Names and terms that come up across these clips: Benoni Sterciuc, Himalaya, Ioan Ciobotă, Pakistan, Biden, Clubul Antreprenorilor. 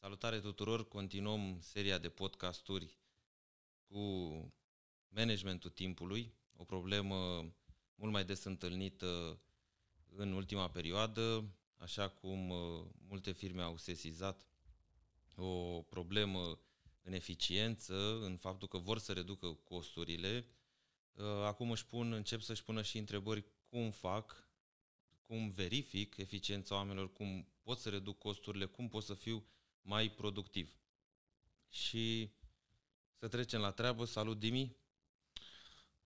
Salutare tuturor! Continuăm seria de podcasturi cu managementul timpului, o problemă mult mai des întâlnită în ultima perioadă, așa cum multe firme au sesizat o problemă în eficiență, în faptul că vor să reducă costurile. Acum încep să-și pună și întrebări cum fac, cum verific eficiența oamenilor, cum pot să reduc costurile, cum pot să fiu mai productiv. Și să trecem la treabă. Salut, Dimi!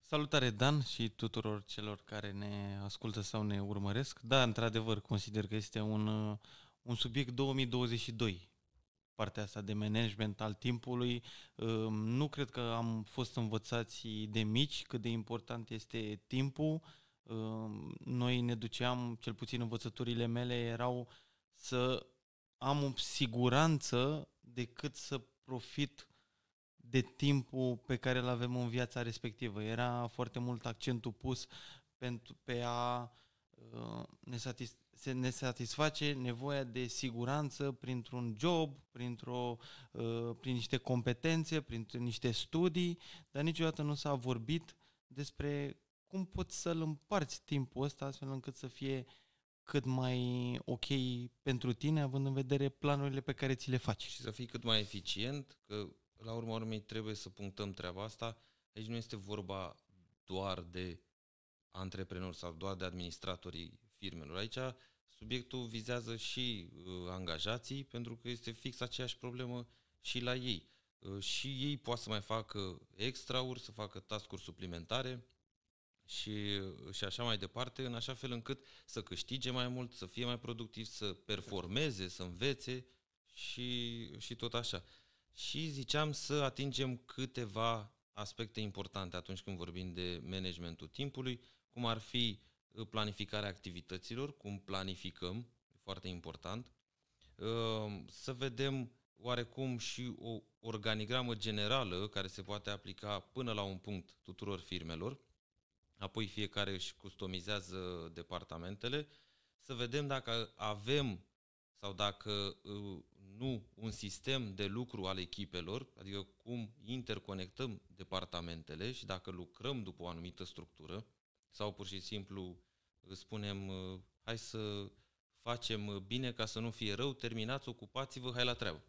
Salutare, Dan, și tuturor celor care ne ascultă sau ne urmăresc. Da, într-adevăr, consider că este un subiect 2022. Partea asta de management al timpului. Nu cred că am fost învățați de mici cât de important este timpul. Noi ne duceam, cel puțin învățăturile mele erau să am o siguranță decât să profit de timpul pe care îl avem în viața respectivă. Era foarte mult accentul pus pe a ne satisface nevoia de siguranță printr-un job, prin niște competențe, prin niște studii, dar niciodată nu s-a vorbit despre cum poți să-l împarți timpul ăsta astfel încât să fie cât mai ok pentru tine, având în vedere planurile pe care ți le faci. Și să fii cât mai eficient, că la urma urmei trebuie să punctăm treaba asta. Aici nu este vorba doar de antreprenori sau doar de administratorii firmelor. Aici subiectul vizează și angajații, pentru că este fix aceeași problemă și la ei. Și ei poate să mai facă extrauri, să facă task-uri suplimentare și așa mai departe, în așa fel încât să câștige mai mult, să fie mai productiv, să performeze, să învețe și tot așa. Și ziceam să atingem câteva aspecte importante atunci când vorbim de managementul timpului, cum ar fi planificarea activităților, cum planificăm, foarte important, să vedem oarecum și o organigramă generală care se poate aplica până la un punct tuturor firmelor, apoi fiecare își customizează departamentele, să vedem dacă avem sau dacă nu un sistem de lucru al echipelor, adică cum interconectăm departamentele și dacă lucrăm după o anumită structură, sau pur și simplu spunem hai să facem bine ca să nu fie rău, terminați, ocupați-vă, hai la treabă.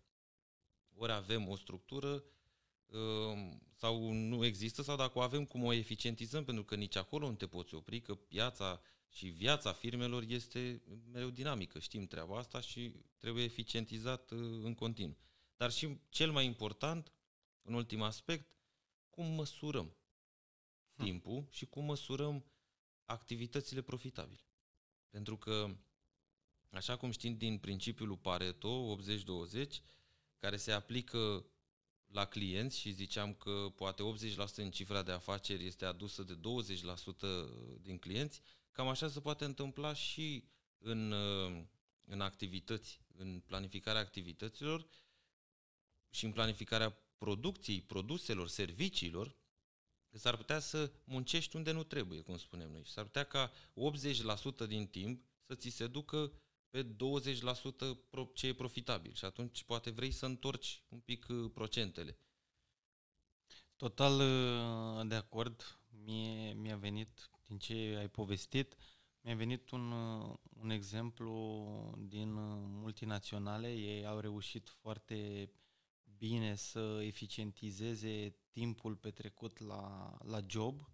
Ori avem o structură sau nu există, sau dacă o avem, cum o eficientizăm, pentru că nici acolo nu te poți opri, că piața și viața firmelor este mereu dinamică, știm treaba asta și trebuie eficientizat în continuu. Dar și cel mai important, în ultim aspect, cum măsurăm timpul și cum măsurăm activitățile profitabile. Pentru că, așa cum știm din principiul Pareto, 80-20, care se aplică la clienți, și ziceam că poate 80% în cifra de afaceri este adusă de 20% din clienți, cam așa se poate întâmpla și în activități, în planificarea activităților și în planificarea producției, produselor, serviciilor, că s-ar putea să muncești unde nu trebuie, cum spunem noi. Și s-ar putea ca 80% din timp să ți se ducă pe 20% ce e profitabil. Și atunci poate vrei să întorci un pic procentele. Total de acord. Mi-a venit, din ce ai povestit, mi-a venit un exemplu din multinaționale. Ei au reușit foarte bine să eficientizeze timpul petrecut la job,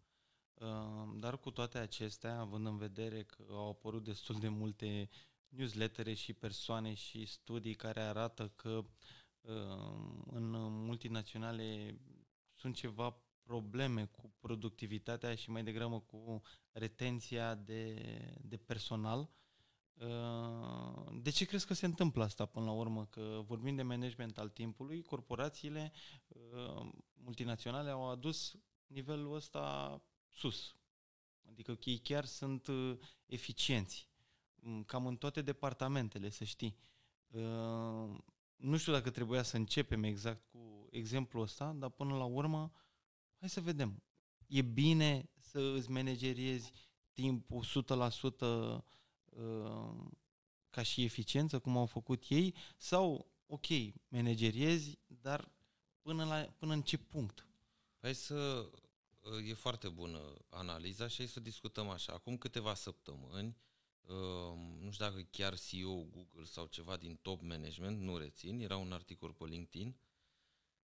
dar cu toate acestea, având în vedere că au apărut destul de multe newslettere și persoane și studii care arată că în multinaționale sunt ceva probleme cu productivitatea și mai degrabă cu retenția de personal. De ce crezi că se întâmplă asta până la urmă? Că vorbim de management al timpului, corporațiile multinaționale au adus nivelul ăsta sus. Adică ei chiar sunt eficienți. Cam în toate departamentele, să știi. Nu știu dacă trebuia să începem exact cu exemplul ăsta, dar până la urmă hai să vedem. E bine să îți manageriezi timpul 100% ca și eficiență, cum au făcut ei, sau, ok, manageriezi, dar până în ce punct? E foarte bună analiza și hai să discutăm așa. Acum câteva săptămâni, nu știu dacă chiar CEO Google sau ceva din top management, nu rețin, era un articol pe LinkedIn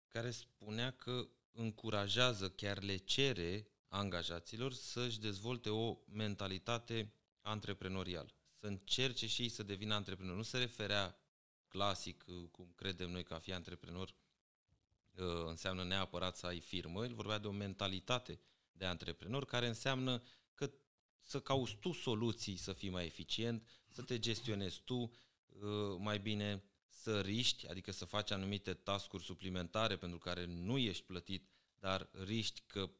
care spunea că încurajează, chiar le cere angajaților să-și dezvolte o mentalitate antreprenorială, să încerce și ei să devină antreprenori. Nu se referea clasic, cum credem noi că a fi antreprenor înseamnă neapărat să ai firmă, el vorbea de o mentalitate de antreprenor care înseamnă că să cauți tu soluții să fii mai eficient, să te gestionezi tu mai bine, să riști, adică să faci anumite task-uri suplimentare pentru care nu ești plătit, dar riști că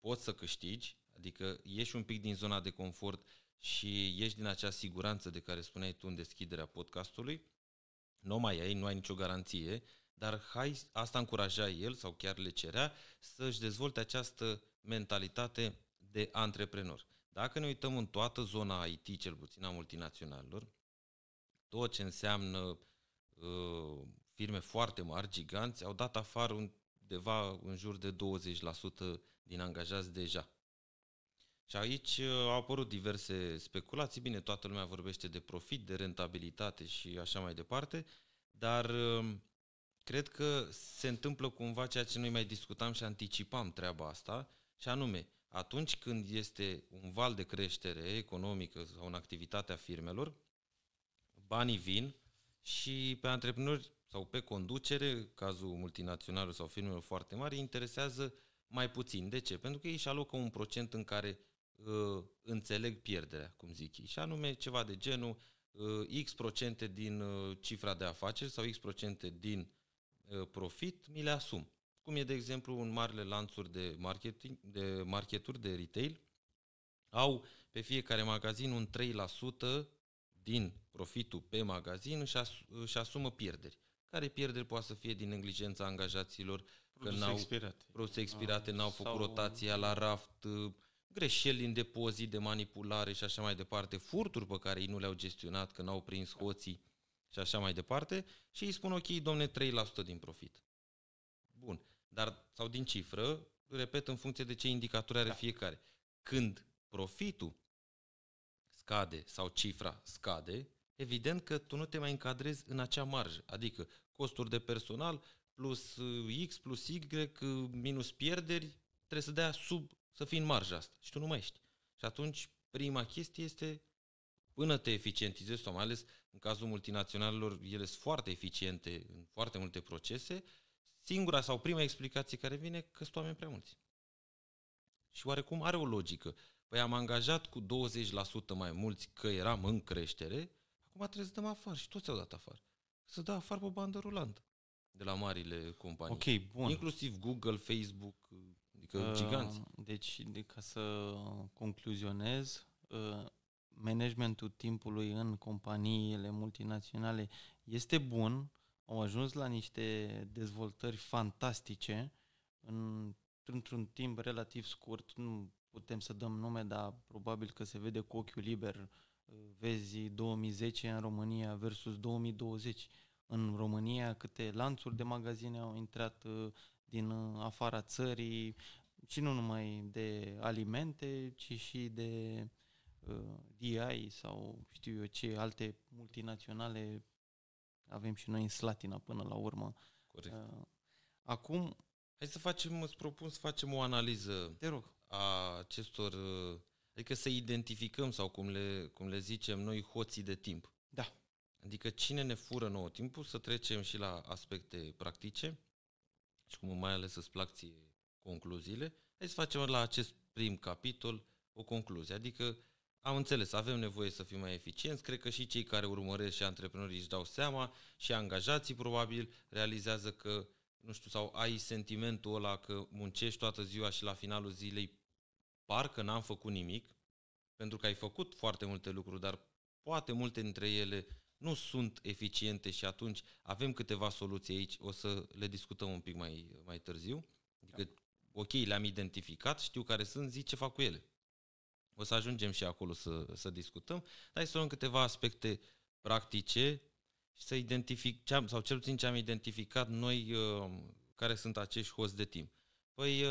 poți să câștigi, adică ieși un pic din zona de confort și ieși din acea siguranță de care spuneai tu în deschiderea podcastului. Nu mai ai, nu ai nicio garanție, dar asta încuraja el sau chiar le cerea să-și dezvolte această mentalitate de antreprenor. Dacă ne uităm în toată zona IT, cel puțin a multinaționalilor, tot ce înseamnă firme foarte mari, giganți, au dat afară undeva în jur de 20% din angajați deja. Și aici au apărut diverse speculații, bine, toată lumea vorbește de profit, de rentabilitate și așa mai departe, dar cred că se întâmplă cumva ceea ce noi mai discutam și anticipam treaba asta, și anume, atunci când este un val de creștere economică sau în activitatea firmelor, banii vin și pe antreprenori sau pe conducere, cazul multinațional sau firmelor foarte mari, interesează mai puțin. De ce? Pentru că ei își alocă un procent în care înțeleg pierderea, cum zic ei, și anume ceva de genul X% din cifra de afaceri sau X% din profit mi le asum. Cum e, de exemplu, în marile lanțuri de marketing, de marketuri, de retail, au pe fiecare magazin un 3% din profitul pe magazin și asumă pierderi. Care pierderi poate să fie din neglijența angajaților, produse expirate, n-au făcut rotația la raft, greșeli în depozit de manipulare și așa mai departe, furturi pe care ei nu le-au gestionat, că n-au prins hoții și așa mai departe, și îi spun, ok, domne, 3% din profit. Bun, dar, sau din cifră, repet, în funcție de ce indicatori are fiecare. Când profitul scade sau cifra scade, evident că tu nu te mai încadrezi în acea marjă, adică costuri de personal plus X plus Y minus pierderi, trebuie să dea sub, să fii în marja asta și tu nu mai ești. Și atunci prima chestie este, până te eficientizezi, sau mai ales în cazul multinaționalelor, ele sunt foarte eficiente în foarte multe procese, singura sau prima explicație care vine că sunt oameni prea mulți. Și oarecum are o logică. Păi am angajat cu 20% mai mulți că eram în creștere, acum trebuie să dăm afară și toți au dat afară. Să dă afară pe bandă rulantă de la marile companii. Ok, bun. Inclusiv Google, Facebook, adică giganți. Deci, ca să concluzionez, managementul timpului în companiile multinaționale este bun, au ajuns la niște dezvoltări fantastice într-un timp relativ scurt, nu putem să dăm nume, dar probabil că se vede cu ochiul liber, vezi 2010 în România versus 2020. În România câte lanțuri de magazine au intrat din afara țării, și nu numai de alimente, ci și de DI sau știu eu ce, alte multinaționale avem și noi în Slatina până la urmă. Corect. Acum, hai să facem, îți propun să facem o analiză a acestor, adică să identificăm sau cum le zicem noi, hoții de timp. Da. Adică cine ne fură nouă timpul, să trecem și la aspecte practice și cum mai ales să-ți plac ție concluziile. Hai să facem la acest prim capitol o concluzie. Adică am înțeles, avem nevoie să fim mai eficienți, cred că și cei care urmăresc și antreprenorii își dau seama și angajații probabil realizează că, nu știu, sau ai sentimentul ăla că muncești toată ziua și la finalul zilei parcă n-am făcut nimic, pentru că ai făcut foarte multe lucruri, dar poate multe dintre ele nu sunt eficiente și atunci avem câteva soluții aici, o să le discutăm un pic mai târziu. Adică, ok, le-am identificat, știu care sunt, zic ce fac cu ele. O să ajungem și acolo să discutăm. Hai să luăm câteva aspecte practice și să identificăm, sau cel puțin ce am identificat noi, care sunt acești hoți de timp. Păi,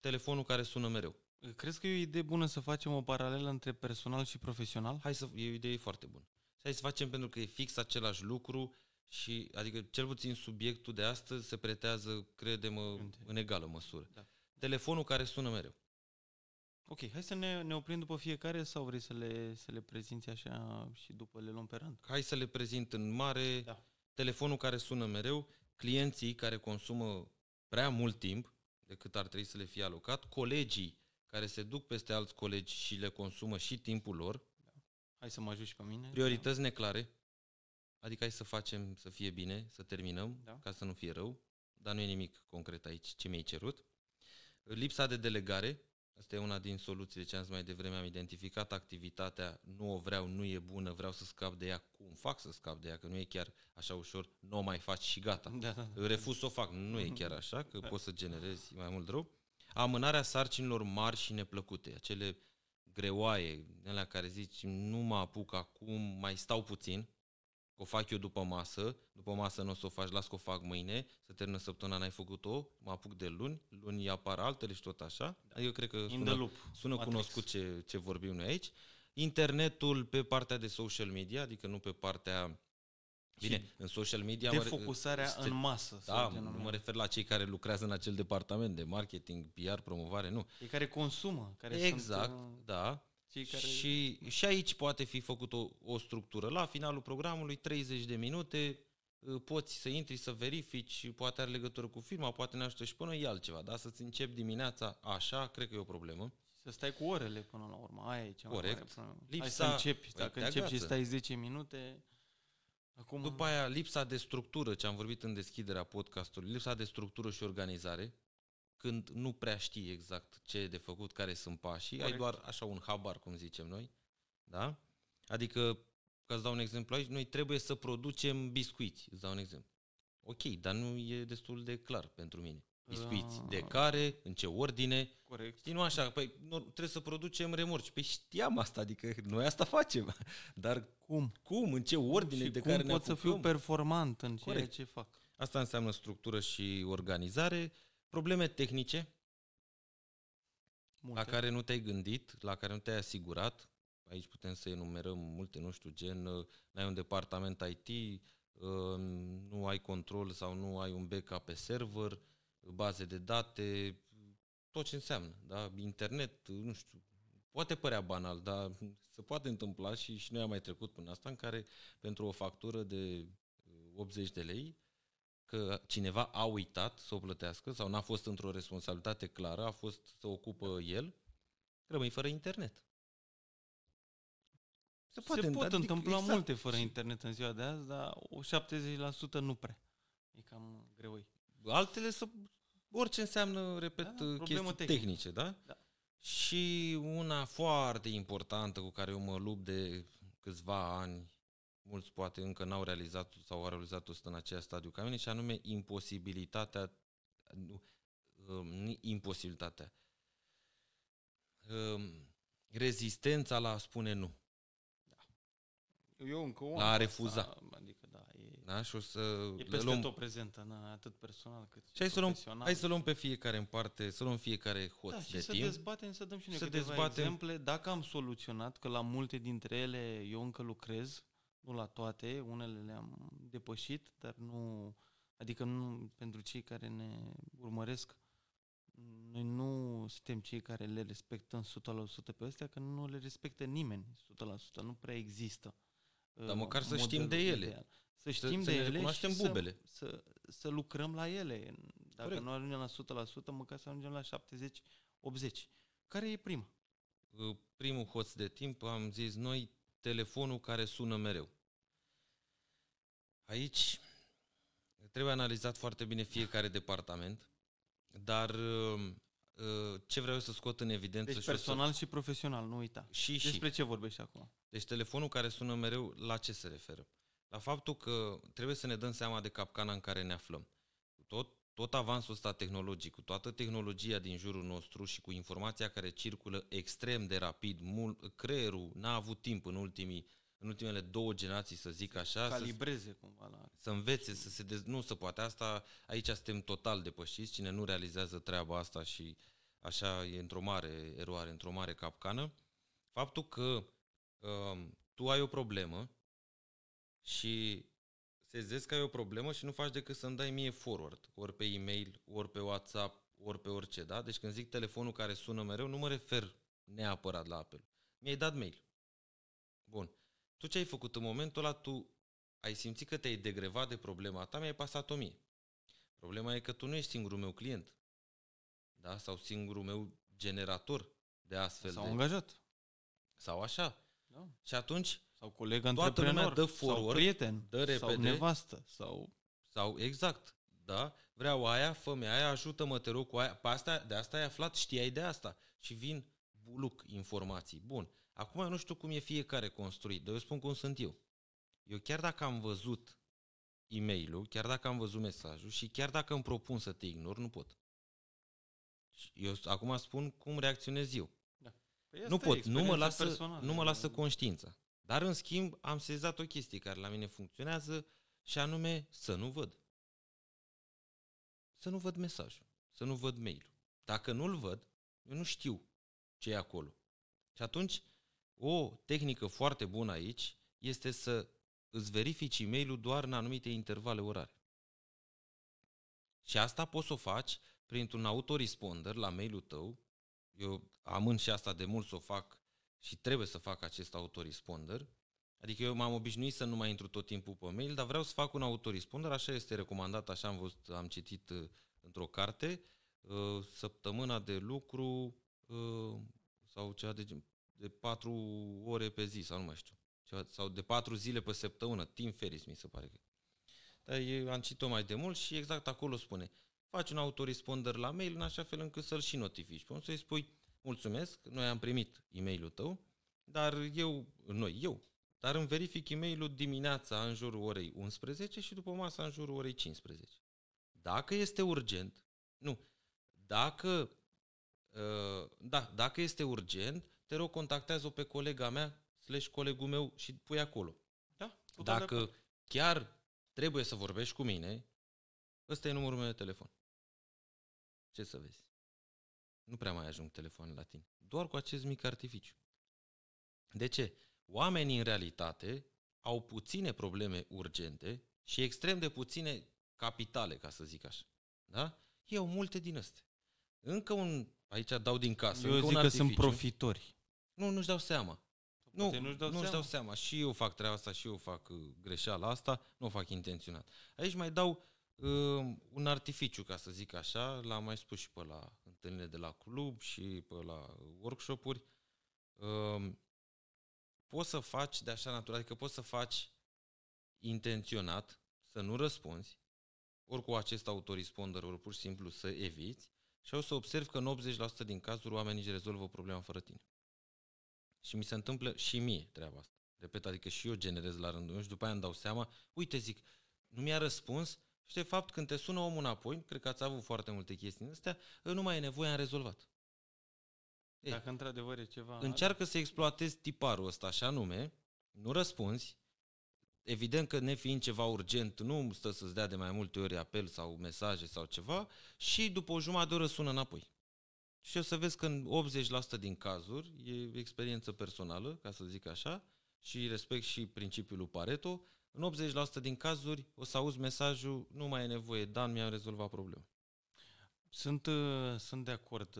telefonul care sună mereu. Crezi că e o idee bună să facem o paralelă între personal și profesional? E o idee foarte bună. Hai să facem, pentru că e fix același lucru și, adică, cel puțin subiectul de astăzi se pretează, crede-mă, în egală măsură. Da. Telefonul care sună mereu. Ok, hai să ne oprim după fiecare sau vrei să le prezinți așa și după le luăm pe rând? Hai să le prezint în mare. Da. Telefonul care sună mereu, clienții care consumă prea mult timp decât ar trebui să le fie alocat, colegii care se duc peste alți colegi și le consumă și timpul lor. Da. Hai să mă ajut și pe mine. Priorități neclare, adică hai să facem să fie bine, să terminăm, ca să nu fie rău, dar nu e nimic concret aici ce mi-ai cerut. Lipsa de delegare, asta e una din soluțiile ce am zis mai devreme, am identificat activitatea, nu o vreau, nu e bună, vreau să scap de ea, cum fac să scap de ea, că nu e chiar așa ușor, nu o mai faci și gata. Da. Refuz să o fac, nu e chiar așa, că poți să generezi mai mult rău. Amânarea sarcinilor mari și neplăcute, acele greoaie, alea care zici, nu mă apuc acum, mai stau puțin, o fac eu după masă nu o să o faci, las că o fac mâine, să termină săptămâna, n-ai făcut-o, mă apuc de luni apar altele și tot așa. Da. Adică cred că sună cunoscut ce vorbim noi aici. Internetul pe partea de social media, adică nu pe partea... Bine, în social media... Defocusarea în masă. Da, nu mă refer la cei care lucrează în acel departament de marketing, PR, promovare, nu. Cei care consumă. Exact. Și aici poate fi făcut o structură. La finalul programului, 30 de minute, poți să intri, să verifici, poate are legătură cu firma, poate ne ajută și până e altceva. Dar să-ți începi dimineața așa, cred că e o problemă. Să stai cu orele până la urmă. Aia e cea mai mare problemă. Hai să începi. Dacă începi și stai 10 minute... Acum... După aia, lipsa de structură, ce am vorbit în deschiderea podcastului, lipsa de structură și organizare, când nu prea știi exact ce e de făcut, care sunt pașii, ai doar așa un habar, cum zicem noi, da? Adică, ca să dau un exemplu aici, noi trebuie să producem biscuiți, îți dau un exemplu. Ok, dar nu e destul de clar pentru mine. Biscuiți de care, în ce ordine, știi, nu așa, păi trebuie să producem remorci. Păi știam asta, adică noi asta facem, dar cum, în ce ordine, și de care ne apucăm. Cum pot să fiu performant în ceea ce fac. Asta înseamnă structură și organizare. Probleme tehnice multe, la care nu te-ai gândit, la care nu te-ai asigurat. Aici putem să enumerăm multe, nu știu, gen, n-ai un departament IT, nu ai control sau nu ai un backup pe server, baze de date, tot ce înseamnă, da? Internet, nu știu, poate părea banal, dar se poate întâmpla și noi am mai trecut până asta, în care pentru o factură de 80 de lei, că cineva a uitat să o plătească sau n-a fost într-o responsabilitate clară, a fost să ocupă el, rămâi fără internet. Se pot întâmpla multe fără internet în ziua de azi, dar 70% nu prea. E cam greoi. Altele, orice înseamnă, repet, chestii tehnice, da? Da. Și una foarte importantă cu care eu mă lupt de câțiva ani, mulți poate încă n-au realizat sau au realizat-o în acest stadiu ca mine, și anume rezistența la a spune nu. Da. Eu încă la a refuza. Adică da, și o să e peste luăm... tot prezentă, na, atât personal cât și profesional. Hai să luăm pe fiecare în parte, să luăm fiecare hoț de timp. Da, și să dezbatem, să dăm și noi câteva exemple. Dacă am soluționat, că la multe dintre ele eu încă lucrez, nu la toate, unele le-am depășit, dar nu, pentru cei care ne urmăresc, noi nu suntem cei care le respectăm 100% pe astea, că nu le respectă nimeni 100%, nu prea există. Dar măcar să știm de ele. Ideal. Să știm de ele și să lucrăm la ele. Dacă nu ajungem la 100%, măcar să ajungem la 70-80%. Care e prima? Primul hoț de timp, am zis noi, telefonul care sună mereu. Aici trebuie analizat foarte bine fiecare departament, dar ce vreau să scot în evidență... Deci personal și profesional, nu uita. Despre ce vorbești acum? Deci telefonul care sună mereu, la ce se referă? La faptul că trebuie să ne dăm seama de capcana în care ne aflăm. Tot tot avansul ăsta tehnologic, cu toată tehnologia din jurul nostru și cu informația care circulă extrem de rapid, creierul n-a avut timp în ultimele două generații, să zic așa, calibreze cumva la... să învețe, să se nu se poate asta, aici suntem total depășiți, cine nu realizează treaba asta și așa e într-o mare eroare, într-o mare capcană. Faptul că tu ai o problemă și sezezi că ai o problemă și nu faci decât să-mi dai mie forward, ori pe e-mail, ori pe WhatsApp, ori pe orice, da? Deci când zic telefonul care sună mereu, nu mă refer neapărat la apel. Mi-ai dat mail. Bun. Tu ce ai făcut în momentul ăla? Tu ai simțit că te-ai degrevat de problema ta, mi-ai pasat-o mie. Problema e că tu nu ești singurul meu client, da? Sau singurul meu generator de astfel sau de... Sau angajat. Sau așa. Da. Și atunci... Sau coleg antreprenor, lumea dă forward, sau prieten, dă repede, sau nevastă, sau exact, da? Vreau aia, fă-mi aia, ajută-mă, te rog, cu aia. Pe asta, de asta ai aflat, știai de asta. Și vin buluc informații. Bun. Acum nu știu cum e fiecare construit, dar eu spun cum sunt eu. Eu chiar dacă am văzut e-mail-ul, chiar dacă am văzut mesajul și chiar dacă îmi propun să te ignor, nu pot. Eu acum spun cum reacționez eu. Da. Păi nu pot, nu mă lasă conștiința. Dar, în schimb, am sezat o chestie care la mine funcționează și anume să nu văd. Să nu văd mesajul, să nu văd mail-ul. Dacă nu-l văd, eu nu știu ce e acolo. Și atunci, o tehnică foarte bună aici este să îți verifici e-mail-ul doar în anumite intervale orare. Și asta poți să o faci printr-un autoresponder la mail-ul tău. Eu amân și asta de mult să o fac și trebuie să fac acest autoresponder. Adică eu m-am obișnuit să nu mai intru tot timpul pe mail, dar vreau să fac un autoresponder, așa este recomandat, așa am văzut, am citit într-o carte, săptămâna de lucru sau cea de 4 ore pe zi, sau nu mai știu, sau de 4 zile pe săptămână, Tim Ferriss mi se pare că. Dar eu am citit-o mai de mult și exact acolo spune, faci un autoresponder la mail în așa fel încât să-l și notifici. Poți să-i spui, mulțumesc, noi am primit e-mail-ul tău, dar îmi verific e-mail-ul dimineața în jurul orei 11 și după masa în jurul orei 15. Dacă este urgent, dacă este urgent, te rog, contactează-o pe colega mea / colegul meu și pui acolo. Da? Dacă chiar trebuie să vorbești cu mine, ăsta e numărul meu de telefon. Ce să vezi? Nu prea mai ajung telefoane la tine. Doar cu acest mic artificiu. De ce? Oamenii, în realitate, au puține probleme urgente și extrem de puține capitale, ca să zic așa. Da? Ei au multe din astea. Aici dau din casă. Eu zic că sunt profitori. Nu-și dau seama. Nu-și dau seama. Și eu fac treaba asta, și eu fac greșeala asta. Nu o fac intenționat. Aici mai dau un artificiu, ca să zic așa, l-am mai spus și pe la întâlnire de la club și pe la workshop-uri, poți să faci de așa natură, adică poți să faci intenționat, să nu răspunzi, ori cu acest autoresponder, ori pur și simplu să eviți, și o să observ că în 80% din cazuri oamenii își rezolvă problema fără tine. Și mi se întâmplă și mie treaba asta. Repet, adică și eu generez la rândul meu și după aia îmi dau seama, uite, zic, nu mi-a răspuns. Și de fapt, când te sună omul înapoi, cred că ați avut foarte multe chestii din astea, nu mai e nevoie, am rezolvat. Dacă într-adevăr e ceva... Încearcă să exploatezi tiparul ăsta, și anume, nu răspunzi, evident că nefiind ceva urgent, nu stă să-ți dea de mai multe ori apel sau mesaje sau ceva, și după o jumătate de oră sună înapoi. Și o să vezi că în 80% din cazuri, e experiență personală, ca să zic așa, și respect și principiul lui Pareto, în 80% din cazuri o să auzi mesajul, nu mai e nevoie, Dan, mi-am rezolvat problema. Sunt de acord,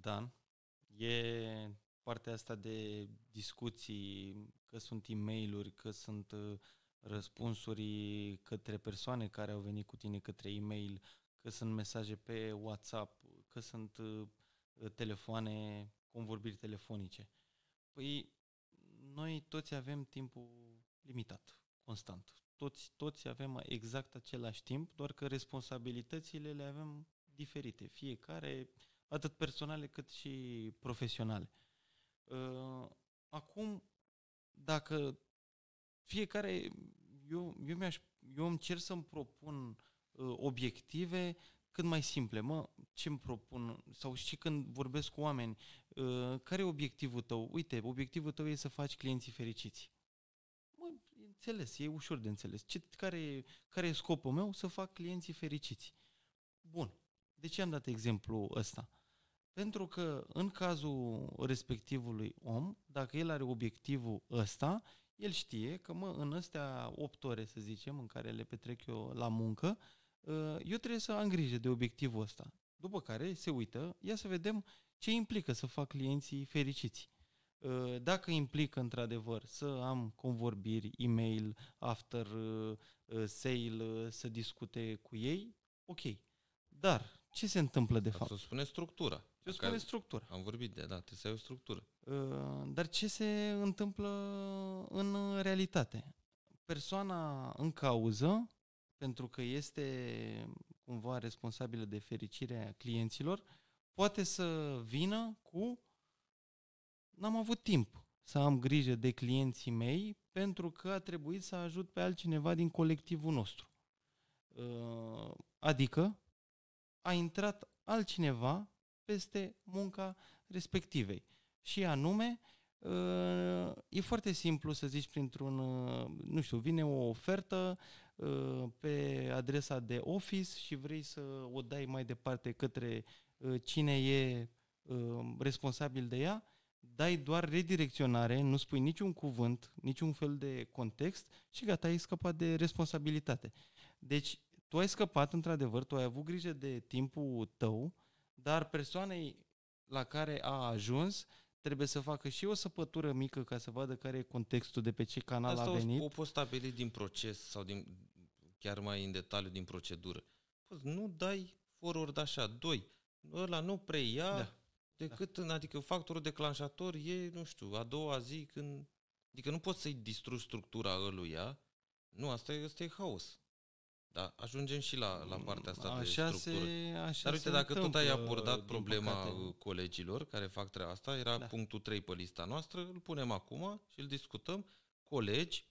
Dan. E partea asta de discuții, că sunt e-mail-uri, că sunt răspunsuri către persoane care au venit cu tine către e-mail, că sunt mesaje pe WhatsApp, că sunt telefoane, convorbiri telefonice. Păi noi toți avem timpul limitat. Constant. Toți avem exact același timp, doar că responsabilitățile le avem diferite, fiecare, atât personale cât și profesionale. Acum, dacă fiecare, eu îmi cer să-mi propun obiective cât mai simple. Mă, ce-mi propun? Sau și când vorbesc cu oameni, care e obiectivul tău? Uite, obiectivul tău e să faci clienții fericiți. Mă, înțeles, e ușor de înțeles. Care e scopul meu? Să fac clienții fericiți. Bun. De ce am dat exemplu ăsta? Pentru că în cazul respectivului om, dacă el are obiectivul ăsta, el știe că în astea 8 ore, să zicem, în care le petrec eu la muncă, eu trebuie să am grijă de obiectivul ăsta. După care se uită, ia să vedem ce implică să fac clienții fericiți. Dacă implică, într-adevăr, să am convorbiri, e-mail, after sale, să discute cu ei, ok. Dar ce se întâmplă de fapt? Să spune structura. Ce spune structura? Am vorbit de, da, trebuie să ai o structură. Dar ce se întâmplă în realitate? Persoana în cauză, pentru că este cumva responsabilă de fericirea clienților, poate să vină cu n-am avut timp să am grijă de clienții mei pentru că a trebuit să ajut pe altcineva din colectivul nostru. Adică a intrat altcineva peste munca respectivei. Și anume, e foarte simplu să zici printr-un, nu știu, vine o ofertă pe adresa de office și vrei să o dai mai departe către cine e responsabil de ea, dai doar redirecționare, nu spui niciun cuvânt, niciun fel de context și gata, ai scăpat de responsabilitate. Deci, tu ai scăpat, într-adevăr, tu ai avut grijă de timpul tău, dar persoanei la care a ajuns trebuie să facă și o săpătură mică ca să vadă care e contextul de pe ce canal asta a venit. Asta o poți stabili din proces sau chiar mai în detaliu din procedură. Poți nu dai forward așa, 2. Ăla nu preia decât, adică factorul declanșator e, nu știu, a doua zi când... Adică nu poți să-i distrugi structura ăluia. Nu, asta e haos. Da, ajungem și la partea asta așa de structură. Dar uite, dacă tot ai abordat problema colegilor care fac treaba asta, era punctul 3 pe lista noastră, îl punem acum și îl discutăm. Colegi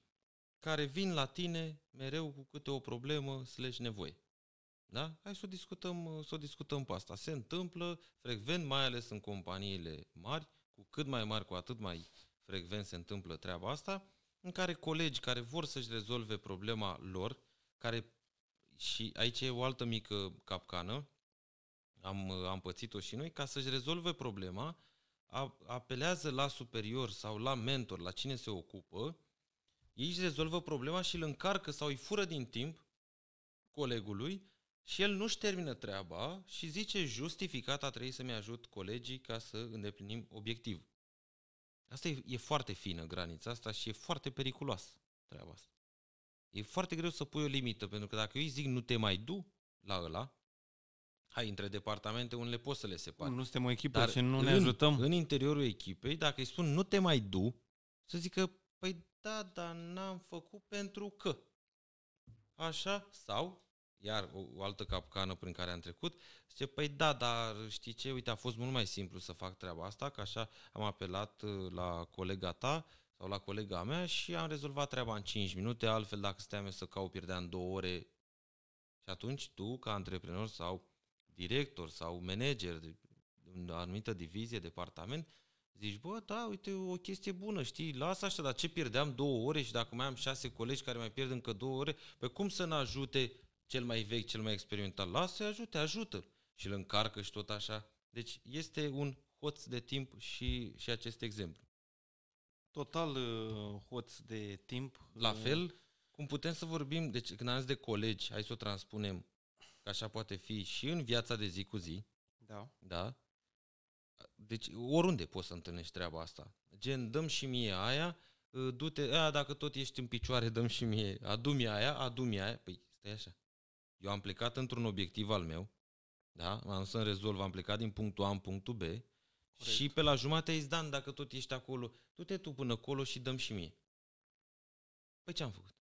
care vin la tine mereu cu câte o problemă / nevoie. Da? Hai să o discutăm pe asta. Se întâmplă frecvent, mai ales în companiile mari, cu cât mai mari, cu atât mai frecvent se întâmplă treaba asta, în care colegi care vor să-și rezolve problema lor, care... Și aici e o altă mică capcană, am pățit-o și noi, ca să-și rezolve problema, apelează la superior sau la mentor, la cine se ocupă, ei își rezolvă problema și îl încarcă sau îi fură din timp colegului și el nu-și termină treaba și zice justificat a trebuit să-mi ajut colegii ca să îndeplinim obiectivul. Asta e foarte fină granița asta și e foarte periculoasă treaba asta. E foarte greu să pui o limită, pentru că dacă eu îi zic nu te mai du la ăla, hai, între departamente unele poți să le separi. Nu suntem o echipă și nu ne ajutăm. În interiorul echipei, dacă îi spun nu te mai du, să zică, păi da, dar n-am făcut pentru că. Așa, sau, iar o altă capcană prin care am trecut, zice, păi da, dar știi ce, uite, a fost mult mai simplu să fac treaba asta, că așa am apelat la colega ta, sau la colega mea și am rezolvat treaba în 5 minute, altfel dacă stăteam eu să caut, pierdeam 2 ore. Și atunci tu, ca antreprenor sau director sau manager de o anumită divizie, departament, zici, bă, da, uite, o chestie bună, știi, lasă așa, dar ce pierdeam 2 ore și dacă mai am 6 colegi care mai pierd încă 2 ore, pe cum să ne ajute cel mai vechi, cel mai experimentat? Lasă-i ajute, ajută-l. Și îl încarcă și tot așa. Deci este un hoț de timp și acest exemplu. Total hoț de timp. La fel, cum putem să vorbim, deci când am zis de colegi, hai să o transpunem, că așa poate fi și în viața de zi cu zi. Da. Deci oriunde poți să întâlnești treaba asta. Gen, dăm și mie aia, du-te, dacă tot ești în picioare, dăm și mie, adu-mi aia. Păi, stai așa. Eu am plecat într-un obiectiv al meu, da, m-am să rezolv, am plecat din punctul A în punctul B, corect. Și pe la jumătate ai zis, Dan, dacă tot ești acolo, du-te tu până acolo și dăm și mie. Păi ce am făcut?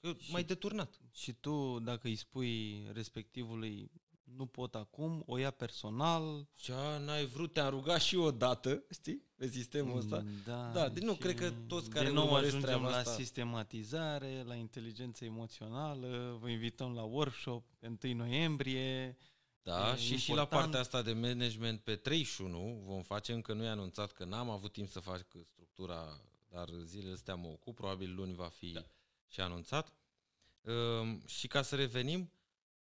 Că m-ai deturnat. Și tu, dacă îi spui respectivului, nu pot acum, o ia personal. Și n-ai vrut, te-am rugat și o dată, știi, pe sistemul ăsta. Da, deci nu, cred că toți care nu ajungem treaba asta. La sistematizare, la inteligență emoțională, vă invităm la workshop pe 1 noiembrie. Da, și la partea asta de management pe 31 vom face, încă nu e anunțat că n-am avut timp să fac structura, dar zilele astea mă ocup, probabil luni va fi și anunțat. Și ca să revenim,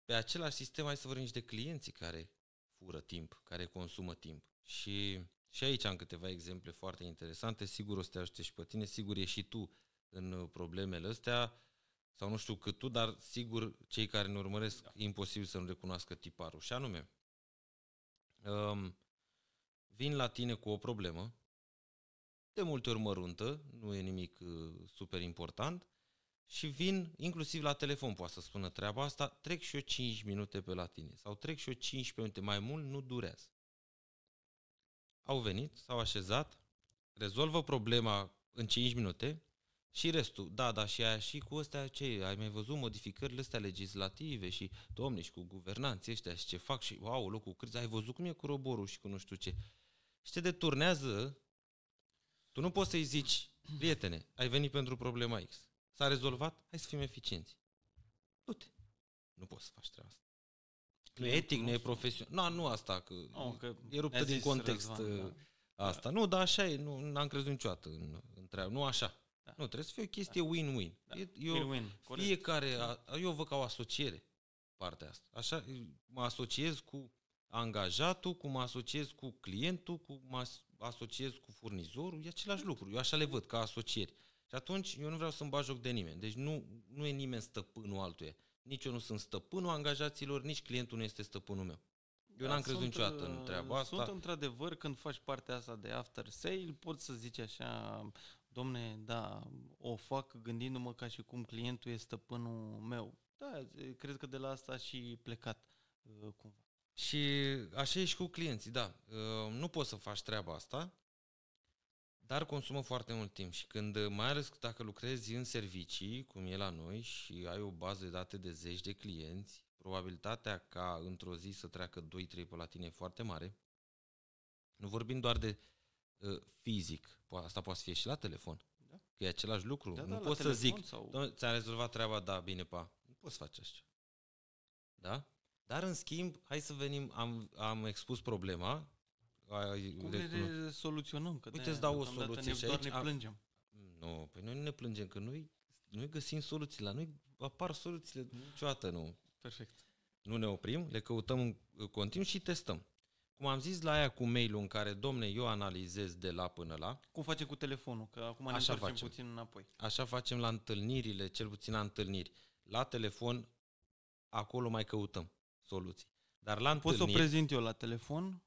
pe același sistem hai să vorbim și de clienții care fură timp, care consumă timp. Și aici am câteva exemple foarte interesante, sigur o să te ajute și pe tine, sigur ești și tu în problemele astea, sau nu știu cât tu, dar sigur cei care ne urmăresc, imposibil să nu recunoască tiparul. Și anume, vin la tine cu o problemă, de multe ori măruntă, nu e nimic super important, și vin, inclusiv la telefon poate să spună treaba asta, trec și eu 5 minute pe la tine, sau trec și eu 15 minute, mai mult nu durează. Au venit, s-au așezat, rezolvă problema în 5 minute și restul, da, și aia și cu astea, ce, ai mai văzut modificările astea legislative și, domne, și cu guvernanții ăștia și ce fac și, wow, locul criză, ai văzut cum e cu roborul și cu nu știu ce. Și te deturnează, tu nu poți să-i zici, prietene, ai venit pentru problema X. S-a rezolvat? Hai să fim eficienți. Du-te. Nu poți să faci treaba asta. Nu e etic, nu e profesional. Nu asta, că e ruptă din context asta. Da. Nu, dar așa e. Nu, n-am crezut niciodată în treabă. Nu așa. Da. Nu, trebuie să fie o chestie win-win. Da. Eu văd ca o asociere partea asta. Așa, mă asociez cu angajatul, cum mă asociez cu clientul, cum mă asociez cu furnizorul. E același lucru. Eu așa le văd, ca asocieri. Și atunci eu nu vreau să-mi bag joc de nimeni. Deci nu e nimeni stăpânul altuia. Nici eu nu sunt stăpânul angajaților, nici clientul nu este stăpânul meu. Eu n-am crezut niciodată în treaba asta. Sunt într-adevăr, când faci partea asta de after sale, poți să zici așa, domne, da, o fac gândindu-mă ca și cum clientul e stăpânul meu. Da, cred că de la asta și plecat cumva. Și așa e și cu clienții, da. Nu poți să faci treaba asta, dar consumă foarte mult timp și când, mai ales dacă lucrezi în servicii, cum e la noi, și ai o bază de date de zeci de clienți, probabilitatea ca într-o zi să treacă 2-3 pe la tine e foarte mare. Nu vorbim doar de fizic, asta poate fi și la telefon, da? Că e același lucru. Da, nu poți să zic, ți-am rezolvat treaba, da, bine, pa, nu poți să faci așa. Da? Dar în schimb, hai să venim, am expus problema, cum le soluționăm? Uite, îți dau o soluție și aici... Păi noi nu ne plângem, că noi găsim soluții. La noi apar soluțiile, niciodată nu. Perfect. Nu ne oprim, le căutăm continuu și testăm. Cum am zis la aia cu mail-ul în care, domne, eu analizez de la până la... Cum facem cu telefonul, că acum ne întoarcem puțin înapoi. Așa facem la întâlnirile, cel puțin la întâlniri. La telefon, acolo mai căutăm soluții. Dar la întâlniri... Poți să o prezint eu la telefon...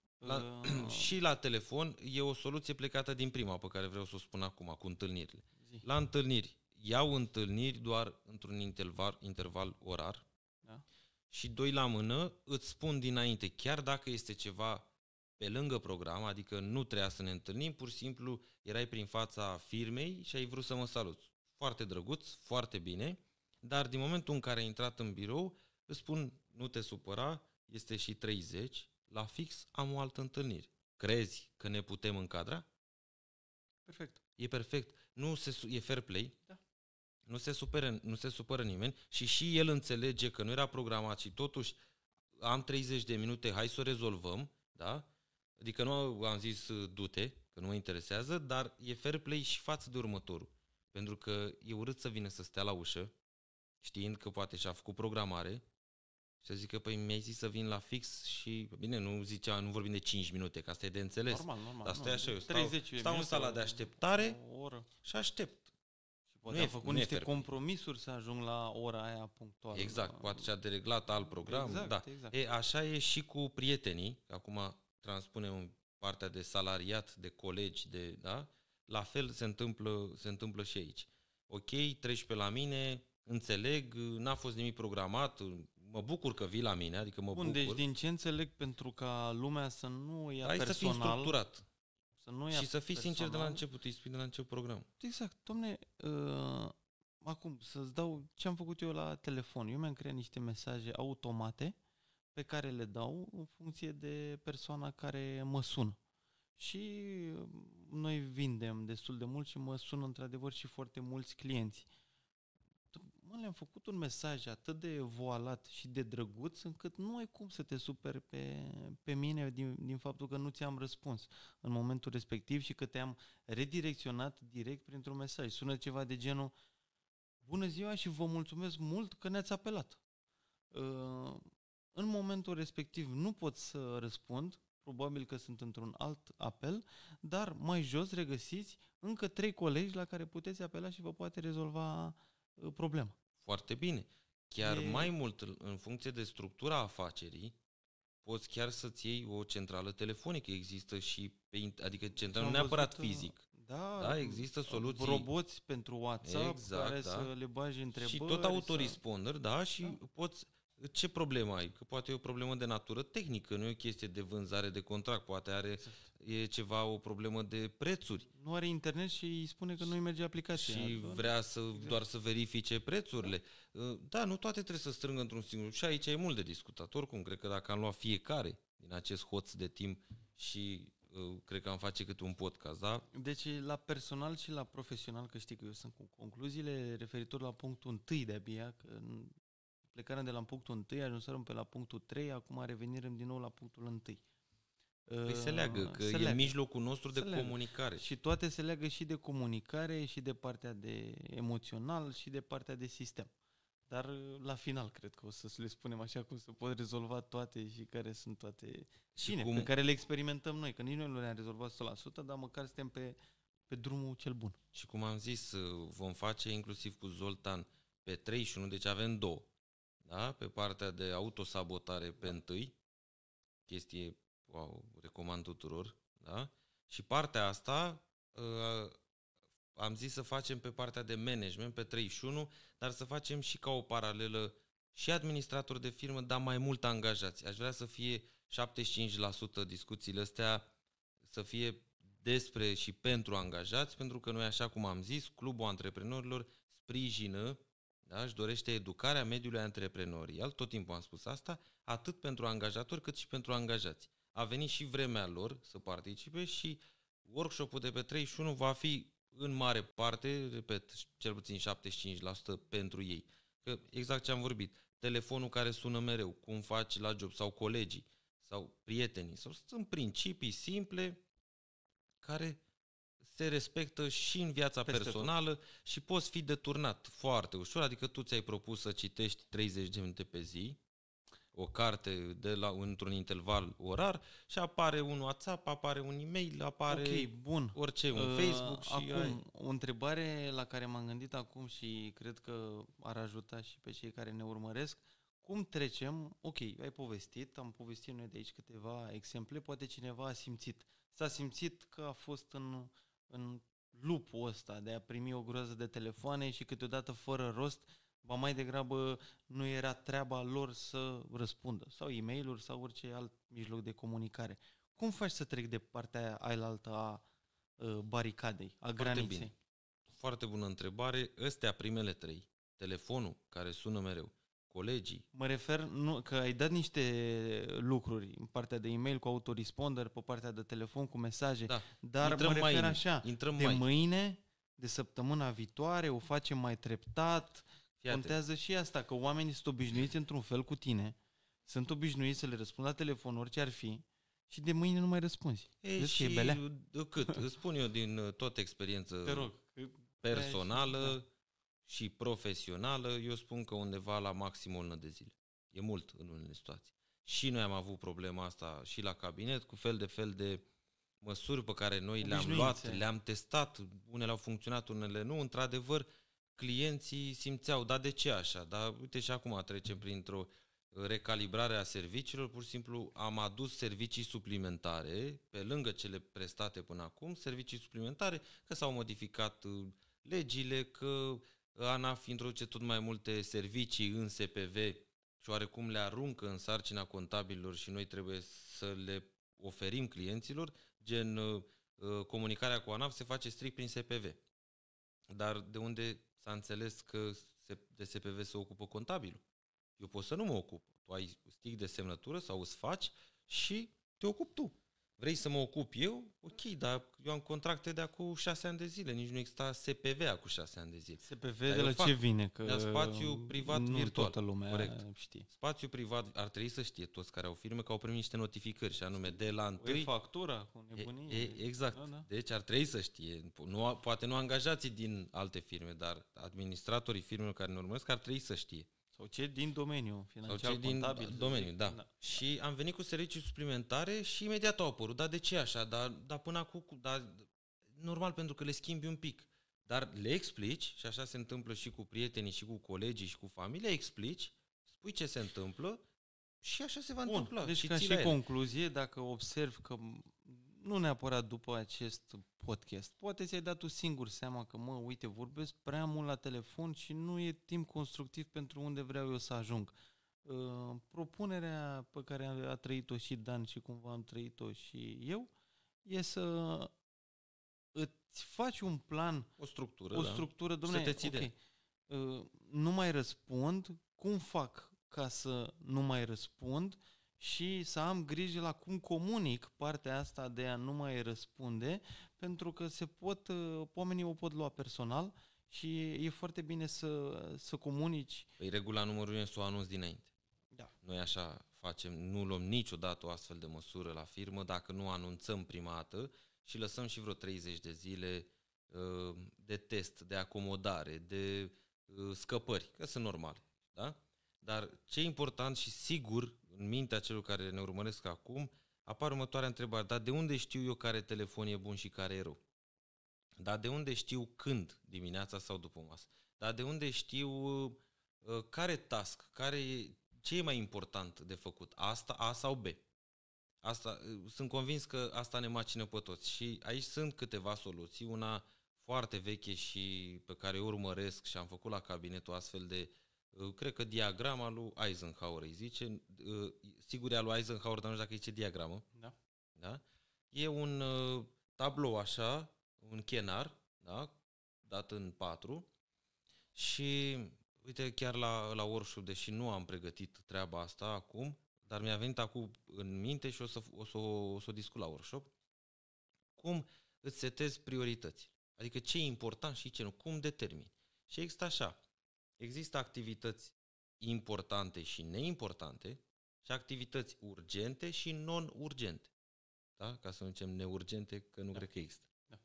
Și la telefon e o soluție plecată din prima pe care vreau să o spun acum, cu întâlnirile. La întâlniri, iau întâlniri doar într-un interval orar, da. Și doi la mână, îți spun dinainte, chiar dacă este ceva pe lângă program, adică nu trebuia să ne întâlnim, pur și simplu erai prin fața firmei și ai vrut să mă saluți. Foarte drăguț, foarte bine, dar din momentul în care ai intrat în birou, îți spun, nu te supăra, este și 30, la fix am o altă întâlnire. Crezi că ne putem încadra? Perfect. E perfect. E fair play. Da. Nu se supără nimeni și el înțelege că nu era programat și totuși am 30 de minute, hai să o rezolvăm, da? Adică nu am zis du-te, că nu mă interesează, dar e fair play și față de următorul. Pentru că e urât să vină să stea la ușă, știind că poate și-a făcut programare, să zic că, păi, mi-ai zis să vin la fix și, bine, nu vorbim de 5 minute, că asta e de înțeles. Normal. Dar așa, eu stau în sala de așteptare o oră. Și aștept. Și poate am făcut niște compromisuri să ajung la ora aia punctuală. Exact, poate și-a dereglat alt program. Exact. E, așa e și cu prietenii, acum transpunem în partea de salariat, de colegi, la fel se întâmplă și aici. Ok, treci pe la mine, înțeleg, n-a fost nimic programat, mă bucur că vii la mine, adică mă bucur. Deci din ce înțeleg, pentru ca lumea să nu ia personal... Hai să fii structurat. Și să fii sincer de la început, îi spui de la început program. Exact. Dom'le, acum să-ți dau ce am făcut eu la telefon. Eu mi-am creat niște mesaje automate pe care le dau în funcție de persoana care mă sună. Și noi vindem destul de mult și mă sună într-adevăr și foarte mulți clienți. Le-am făcut un mesaj atât de voalat și de drăguț încât nu ai cum să te superi pe mine din faptul că nu ți-am răspuns în momentul respectiv și că te-am redirecționat direct printr-un mesaj. Sună ceva de genul: bună ziua și vă mulțumesc mult că ne-ați apelat. În momentul respectiv nu pot să răspund, probabil că sunt într-un alt apel, dar mai jos regăsiți încă 3 colegi la care puteți apela și vă poate rezolva problemă. Foarte bine. Chiar mai mult, în funcție de structura afacerii, poți chiar să-ți iei o centrală telefonică. Există și, adică centrală nu neapărat fizic. Da, există soluții. Roboți pentru WhatsApp, exact, care să le bagi întrebări. Și tot autoresponder, poți... Ce problemă ai? Că poate e o problemă de natură tehnică, nu e o chestie de vânzare de contract, poate e ceva, o problemă de prețuri. Nu are internet și îi spune că nu-i merge aplicația. Și vrea doar să verifice prețurile. Da, nu toate trebuie să strângă într-un singur. Și aici e mult de discutat. Oricum, cred că dacă am luat fiecare din acest hoț de timp și cred că am face câte un podcast, da? Deci la personal și la profesional, că știi că eu sunt cu concluziile referitor la punctul 1 de-abia, că... Plecarea de la punctul 1, ajunserăm pe la punctul 3, acum revenirem din nou la punctul 1. Păi se leagă, că se leagă. Mijlocul nostru se de leagă. Comunicare. Și toate se leagă și de comunicare, și de partea de emoțional, și de partea de sistem. Dar la final, cred că o să le spunem așa cum se pot rezolva toate și care sunt toate pe care le experimentăm noi, că nici noi nu le-am rezolvat 100%, dar măcar suntem pe drumul cel bun. Și cum am zis, vom face inclusiv cu Zoltan pe 31, deci avem 2. Da? Pe partea de autosabotare pe 1, chestie, wow, recomand tuturor, da? Și partea asta am zis să facem pe partea de management pe 31, dar să facem și ca o paralelă și administrator de firmă, dar mai mult angajați. Aș vrea să fie 75% discuțiile astea să fie despre și pentru angajați, pentru că noi, așa cum am zis, Clubul Antreprenorilor sprijină, da, își dorește educarea mediului antreprenorial, tot timpul am spus asta, atât pentru angajatori cât și pentru angajați. A venit și vremea lor să participe și workshop-ul de pe 31 va fi în mare parte, repet, cel puțin 75% pentru ei. Că exact ce am vorbit, telefonul care sună mereu, cum faci la job, sau colegii, sau prietenii, sau sunt principii simple care... se respectă și în viața personală și poți fi deturnat foarte ușor, adică tu ți-ai propus să citești 30 de minute pe zi, o carte într-un interval orar și apare un WhatsApp, apare un e-mail, apare orice, un Facebook. Și acum, o întrebare la care m-am gândit acum și cred că ar ajuta și pe cei care ne urmăresc, cum trecem, am povestit noi de aici câteva exemple, poate cineva s-a simțit că a fost în lupul ăsta de a primi o groază de telefoane și câteodată fără rost, ba mai degrabă nu era treaba lor să răspundă, sau e-mail-uri sau orice alt mijloc de comunicare. Cum faci să trec de partea ailaltă a baricadei, a graniței? Bine. Foarte bună întrebare. Astea primele 3, telefonul care sună mereu, colegii. Mă refer că ai dat niște lucruri în partea de e-mail cu autoresponder, pe partea de telefon cu mesaje, dar intrăm mâine, de săptămâna viitoare, o facem mai treptat. Contează și asta, că oamenii sunt obișnuiți într-un fel cu tine, sunt obișnuiți să le răspund la telefon orice ar fi și de mâine nu mai răspunzi. Îți spun eu din toată experiență personală și profesională, eu spun că undeva la maxim 1 lună de zile. E mult în unele situații. Și noi am avut problema asta și la cabinet, cu fel de măsuri pe care noi le-am luat, le-am testat, unele au funcționat, unele nu. Într-adevăr, clienții simțeau, de ce așa? Dar uite și acum trecem printr-o recalibrare a serviciilor, pur și simplu am adus servicii suplimentare, pe lângă cele prestate până acum, servicii suplimentare, că s-au modificat legile, că ANAF introduce tot mai multe servicii în SPV și oarecum le aruncă în sarcina contabililor și noi trebuie să le oferim clienților, gen comunicarea cu ANAF se face strict prin SPV. Dar de unde s-a înțeles că de SPV se ocupă contabilul? Eu pot să nu mă ocup. Tu ai stick de semnătură sau îți faci și te ocupi tu. Vrei să mă ocup eu? Ok, dar eu am contracte de acum 6 ani de zile. Nici nu exista SPV acum 6 ani de zile. SPV dar de la ce vine? Că de spațiu privat nu virtual. Toată lumea corect. Știe. Spațiu privat ar trebui să știe toți care au firme că au primit niște notificări și anume de la întâi... factura cu nebunie. Exact. Da, da. Deci ar trebui să știe. Nu, poate nu angajații din alte firme, dar administratorii firmelor care ne urmăresc ar trebui să știe. Sau cei din domeniu financiar, sau cei contabil. Din domeniu, da. Da. Și am venit cu servicii suplimentare și imediat au apărut. Dar de ce așa? Dar până acum... normal, pentru că le schimbi un pic. Dar le explici, și așa se întâmplă și cu prietenii, și cu colegii, și cu familia, explici, spui ce se întâmplă și așa se va întâmpla. Deci și ca și concluzie, dacă observ că nu neapărat după acest podcast, poate ți-ai dat tu singur seama că, uite, vorbesc prea mult la telefon și nu e timp constructiv pentru unde vreau eu să ajung. Propunerea pe care a trăit-o și Dan și cumva am trăit-o și eu e să îți faci un plan, o structură, dom'le, să te ții de. Nu mai răspund, cum fac ca să nu mai răspund și să am grijă la cum comunic partea asta de a nu mai răspunde, pentru că oamenii o pot lua personal și e foarte bine să comunici. Păi regula numărul 1 să o anunț dinainte. Da. Noi așa facem, nu luăm niciodată o astfel de măsură la firmă dacă nu anunțăm prima dată și lăsăm și vreo 30 de zile de test, de acomodare, de scăpări, că sunt normale, da? Dar ce e important și sigur în mintea celor care ne urmăresc acum, apare următoarea întrebare. Dar de unde știu eu care telefon e bun și care e rău? Dar de unde știu când, dimineața sau după masă? Dar de unde știu care task, ce e mai important de făcut? Asta, A sau B? Asta, sunt convins că asta ne macină pe toți. Și aici sunt câteva soluții. Una foarte veche și pe care eu urmăresc și am făcut la cabinet o astfel de... Cred că diagrama lui Eisenhower îi zice, sigur e a lui Eisenhower, dar nu știu dacă zice diagramă. Da. Da? E un tablou așa, un chenar, da? Dat în 4 și uite chiar la workshop, deși nu am pregătit treaba asta acum, dar mi-a venit acum în minte și o să o discut la workshop, cum îți setezi priorități, adică ce e important și ce nu, cum determini. Și există așa. Există activități importante și neimportante și activități urgente și non-urgente. Da? Ca să nu zicem neurgente, că nu cred că există. Da.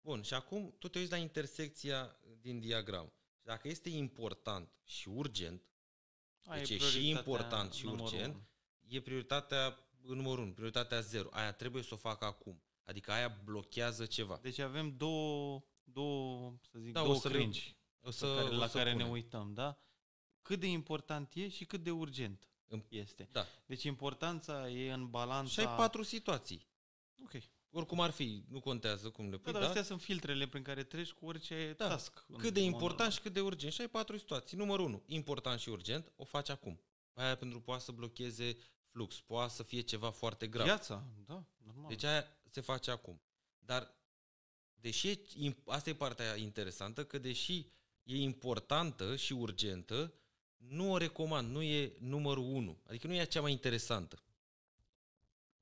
Bun, și acum tu te uiți la intersecția din diagramă. Dacă este important și urgent, deci e și important și urgent, e prioritatea numărul 1, prioritatea 0. Aia trebuie să o fac acum. Adică aia blochează ceva. Deci avem două cringi. La care ne uităm, da? Cât de important e și cât de urgent este. Da. Deci importanța e în balanța... Și ai 4 situații. Ok. Oricum ar fi, nu contează cum le pui, da? Dar astea sunt filtrele prin care treci cu orice task. Cât de important și cât de urgent. Și ai 4 situații. Numărul 1, important și urgent, o faci acum. Aia pentru că poate să blocheze flux, poate să fie ceva foarte grav. Viața, da, normal. Deci aia se face acum. Dar, deși asta e partea interesantă, că deși e importantă și urgentă, nu o recomand, nu e numărul 1. Adică nu e cea mai interesantă.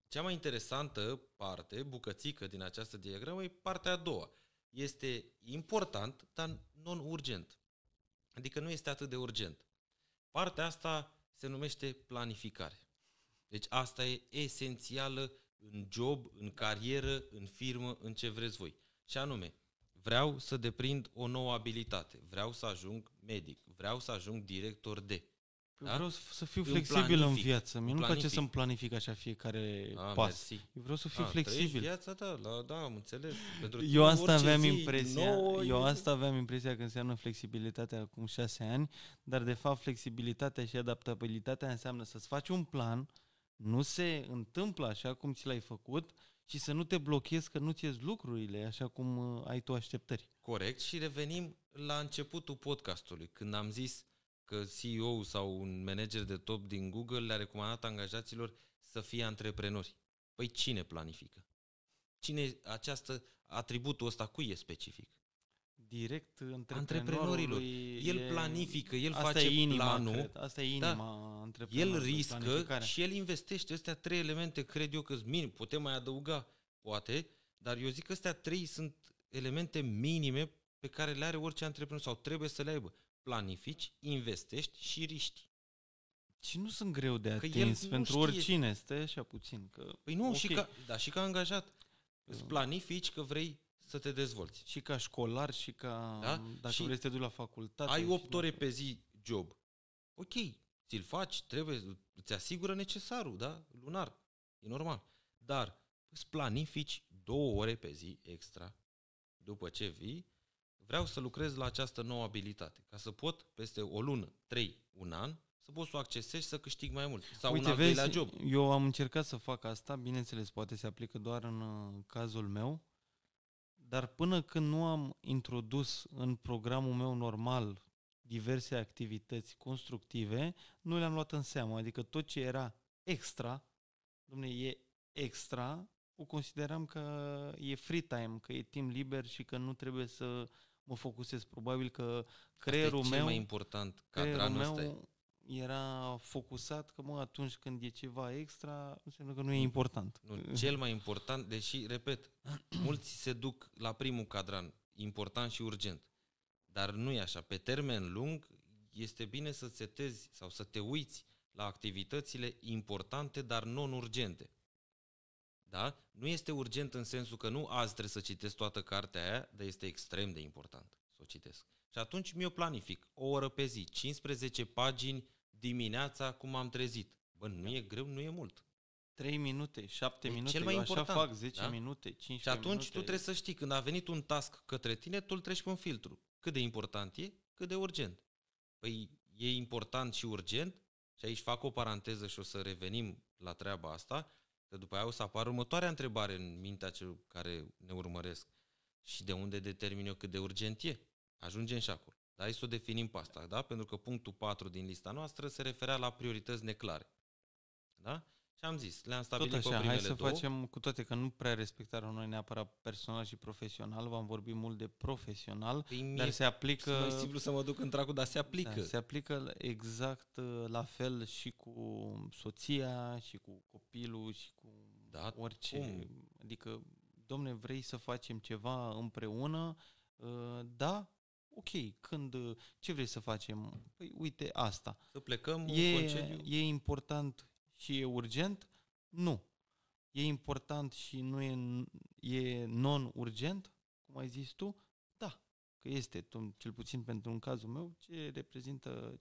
Cea mai interesantă parte, bucățică din această diagramă, e partea a doua. Este important, dar non-urgent. Adică nu este atât de urgent. Partea asta se numește planificare. Deci asta e esențială în job, în carieră, în firmă, în ce vreți voi. Și anume, vreau să deprind o nouă abilitate, vreau să ajung medic, vreau să ajung director de. Da? Vreau să fiu flexibil în viață. Mie nu place să-mi planific așa fiecare pas. Mersi. Eu vreau să fiu flexibil. Viața, da, am înțeles. Pentru eu asta aveam impresia. Că înseamnă flexibilitatea acum 6 ani, dar de fapt flexibilitatea și adaptabilitatea înseamnă să-ți faci un plan, nu se întâmplă așa cum ți l-ai făcut, și să nu te blochezi, că nu-ți ies lucrurile așa cum ai tu așteptări. Corect. Și revenim la începutul podcastului, când am zis că CEO sau un manager de top din Google le-a recomandat angajaților să fie antreprenori. Păi cine planifică? Cine atributul ăsta cui e specific? direct antreprenorilor. El planifică, el asta face inima, planul. Cred. Asta e inima antreprenorilor. El riscă și el investește. Astea trei elemente cred eu că sunt minime. Putem mai adăuga, poate, dar eu zic că astea trei sunt elemente minime pe care le are orice antreprenor sau trebuie să le aibă. Planifici, investești și riști. Și nu sunt greu de atins pentru oricine, stai așa puțin. Că, păi nu, okay. și ca angajat. Îți planifici că vrei să te dezvolți. Și ca școlar, și ca dacă și vrei să te duci la facultate. Ai 8 ore pe zi job. Ok, ți-l faci, trebuie, îți asigură necesarul, da? Lunar, e normal. Dar îți planifici 2 ore pe zi extra după ce vii. Vreau să lucrez la această nouă abilitate, ca să pot peste o lună, 3, un an, să poți să o accesezi și să câștigi mai mult. Sau uite, un al doilea job. Eu am încercat să fac asta, bineînțeles, poate se aplică doar în cazul meu, dar până când nu am introdus în programul meu normal diverse activități constructive, nu le-am luat în seamă. Adică tot ce era extra, dom'le, e extra, o consideram că e free time, că e timp liber și că nu trebuie să mă focusez. Probabil că creierul meu, mai important, creierul meu era focusat că atunci când e ceva extra, înseamnă că nu e important. Nu, cel mai important, deși, repet, mulți se duc la primul cadran, important și urgent, dar nu e așa. Pe termen lung este bine să setezi sau să te uiți la activitățile importante, dar non-urgente. Da? Nu este urgent în sensul că nu azi trebuie să citesc toată cartea aia, dar este extrem de important să o citesc. Și atunci mi-o planific, 1 oră pe zi, 15 pagini dimineața cum am trezit. Bă, nu e greu, nu e mult. 3 minute, 7 minute, cel mai important, așa fac, 10 minute, 15 minute. Și atunci tu trebuie să știi, când a venit un task către tine, tu îl treci pe un filtru. Cât de important e, cât de urgent. Păi e important și urgent, și aici fac o paranteză și o să revenim la treaba asta, că după aia o să apară următoarea întrebare în mintea celor care ne urmăresc. Și de unde determin eu cât de urgent e? Ajungem și acolo. Da, hai să o definim pe asta, da? Pentru că punctul 4 din lista noastră se referea la priorități neclare. Da? Și am zis, le-am stabilit tot așa, pe primele două. Hai să facem, cu toate că nu prea respectarea noi neapărat personal și profesional, v-am vorbit mult de profesional, păi dar se aplică... Mai simplu să mă duc în dracu, dar se aplică. Da, se aplică exact la fel și cu soția, și cu copilul, și cu orice. Cum? Adică, domne, vrei să facem ceva împreună? Da? Ok, când, ce vrei să facem? Păi uite, asta. Să plecăm în concediu? E important și e urgent? Nu. E important și nu e non-urgent? Cum ai zis tu? Da. Că este, cel puțin pentru un cazul meu, ce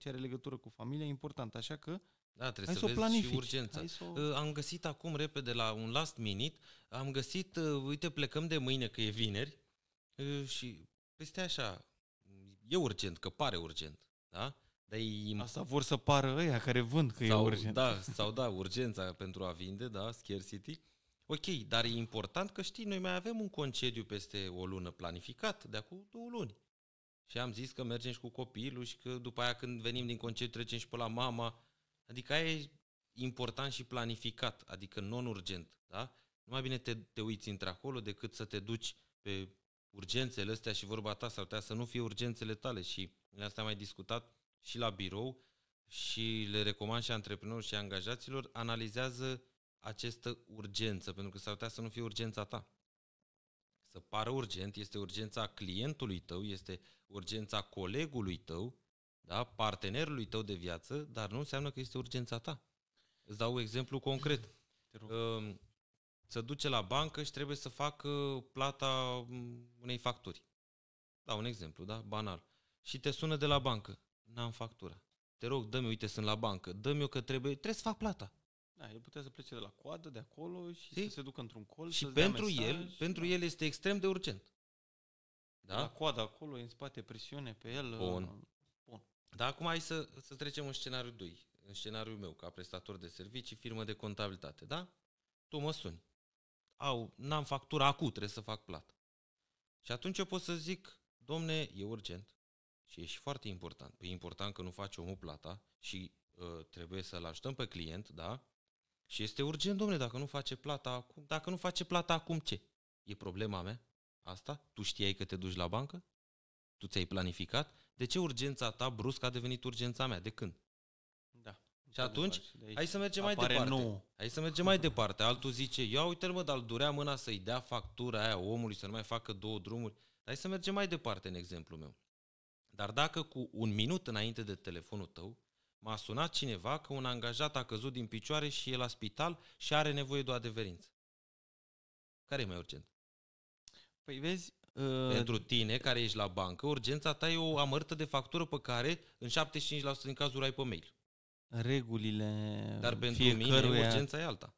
are legătură cu familia, e important. Așa că da, trebuie să o planifici. Și urgența. Am găsit acum repede la un last minute, am găsit, uite, plecăm de mâine că e vineri și peste așa, e urgent, că pare urgent, da? Dar asta vor să pară ăia care vând că e urgent. Urgența pentru a vinde, da, scarcity. Ok, dar e important că știi, noi mai avem un concediu peste o lună planificat, de acum 2 luni. Și am zis că mergem și cu copilul și că după aia când venim din concediu trecem și pe la mama. Adică aia e important și planificat, adică non-urgent, da? Nu mai bine te uiți într-acolo decât să te duci pe urgențele astea și vorba ta s-ar putea să nu fie urgențele tale și le-am mai discutat și la birou și le recomand și antreprenorilor și angajaților, analizează această urgență, pentru că s-ar putea să nu fie urgența ta. Să pară urgent, este urgența clientului tău, este urgența colegului tău, da? Partenerului tău de viață, dar nu înseamnă că este urgența ta. Îți dau un exemplu concret. Se duce la bancă și trebuie să facă plata unei facturi. Da, un exemplu, da? Banal. Și te sună de la bancă. N-am factura. Te rog, dă-mi, uite, sunt la bancă. Dă-mi eu că trebuie să fac plata. Da, el putea să plece de la coadă, de acolo și să se ducă într-un col. Și pentru el este extrem de urgent. Da? La coadă acolo, în spate, presiune pe el. Bun. Dar acum hai să trecem în scenariul 2. În scenariul meu, ca prestator de servicii, firmă de contabilitate. Da? Tu mă suni. N-am factura acum, trebuie să fac plată. Și atunci eu pot să zic, domne, e urgent. Și e și foarte important. E important că nu faci omul plata și trebuie să-l ajutăm pe client, da? Și este urgent, dom'le, dacă nu face plata acum. Dacă nu face plata acum, ce? E problema mea asta? Tu știai că te duci la bancă? Tu ți-ai planificat? De ce urgența ta brusc a devenit urgența mea? De când? Da. Și atunci, hai să mergem mai departe. Nou. Hai să mergem mai departe. Altul zice, ia uite-l mă, dar durea mâna să-i dea factura aia omului, să nu mai facă două drumuri. Hai să mergem mai departe în exemplu meu. Dar dacă cu un minut înainte de telefonul tău m-a sunat cineva că un angajat a căzut din picioare și e la spital și are nevoie de o adeverință. Care e mai urgent? Păi vezi... Pentru tine, care ești la bancă, urgența ta e o amărtă de factură pe care în 75% din cazuri ai pe mail. Regulile... Dar pentru mine urgența e alta.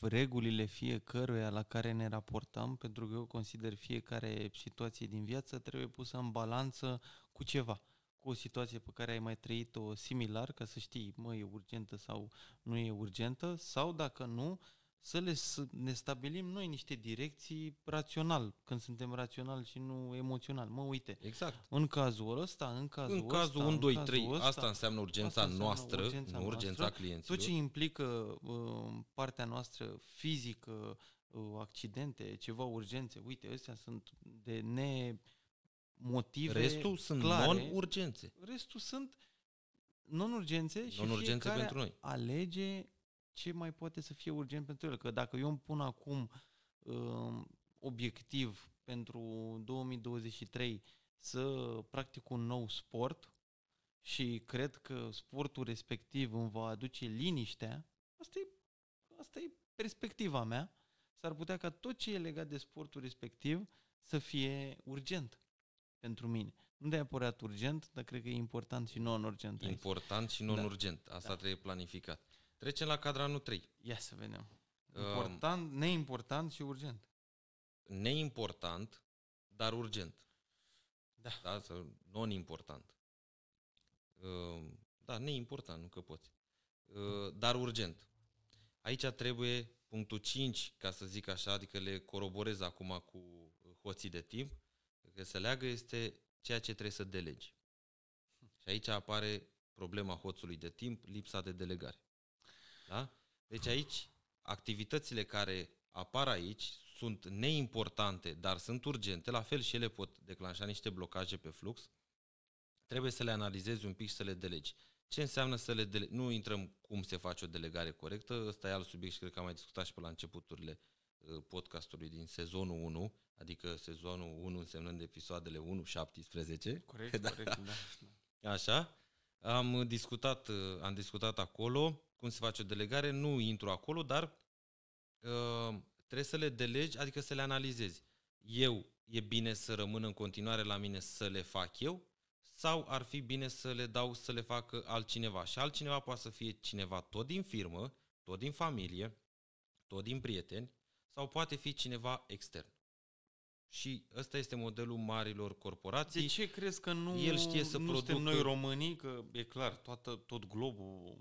Regulile fiecăruia la care ne raportăm, pentru că eu consider fiecare situație din viață trebuie pusă în balanță cu ceva. Cu o situație pe care ai mai trăit-o similar, ca să știi, mă, e urgentă sau nu e urgentă, sau dacă nu, să ne stabilim noi niște direcții rațional, când suntem rațional și nu emoțional. Mă, uite, exact. În cazul ăsta, în cazul 1, 2, 3, asta înseamnă urgența noastră, nu urgența clienților. Tot ce implică partea noastră fizică, accidente, ceva urgențe, uite, astea sunt de motive restul sunt clare. Non-urgențe. Restul sunt non-urgențe și non-urgențe fiecare pentru noi. Alege ce mai poate să fie urgent pentru el. Că dacă eu îmi pun acum obiectiv pentru 2023 să practic un nou sport și cred că sportul respectiv îmi va aduce liniștea, asta e perspectiva mea. S-ar putea ca tot ce e legat de sportul respectiv să fie urgent pentru mine. Nu de apărat urgent, dar cred că e important și non-urgent. Important și non-urgent. Da. Asta trebuie planificat. Trecem la cadranul 3. Ia să vedem. Important, neimportant și urgent. Neimportant, dar urgent. Da non-important. Da, neimportant, nu că poți. Dar urgent. Aici trebuie punctul 5, ca să zic așa, adică le coroborez acum cu hoții de timp, că se leagă este ceea ce trebuie să delegi. Și aici apare problema hoțului de timp, lipsa de delegare. Da? Deci aici, activitățile care apar aici sunt neimportante, dar sunt urgente, la fel și ele pot declanșa niște blocaje pe flux, trebuie să le analizezi un pic și să le delegi. Ce înseamnă să le delegi? Nu intrăm cum se face o delegare corectă, ăsta e alt subiect și cred că am mai discutat și pe la începuturile podcastului din sezonul 1, adică sezonul 1 însemnând episoadele 1-17. Corect, da. Corect, da. Așa. Am discutat acolo cum se face o delegare, nu intru acolo, dar trebuie să le delegi, adică să le analizezi. E bine să rămână în continuare la mine să le fac eu sau ar fi bine să le dau să le facă altcineva? Și altcineva poate să fie cineva tot din firmă, tot din familie, tot din prieteni sau poate fi cineva extern. Și ăsta este modelul marilor corporații. De ce crezi că nu suntem noi românii? Că e clar, tot globul,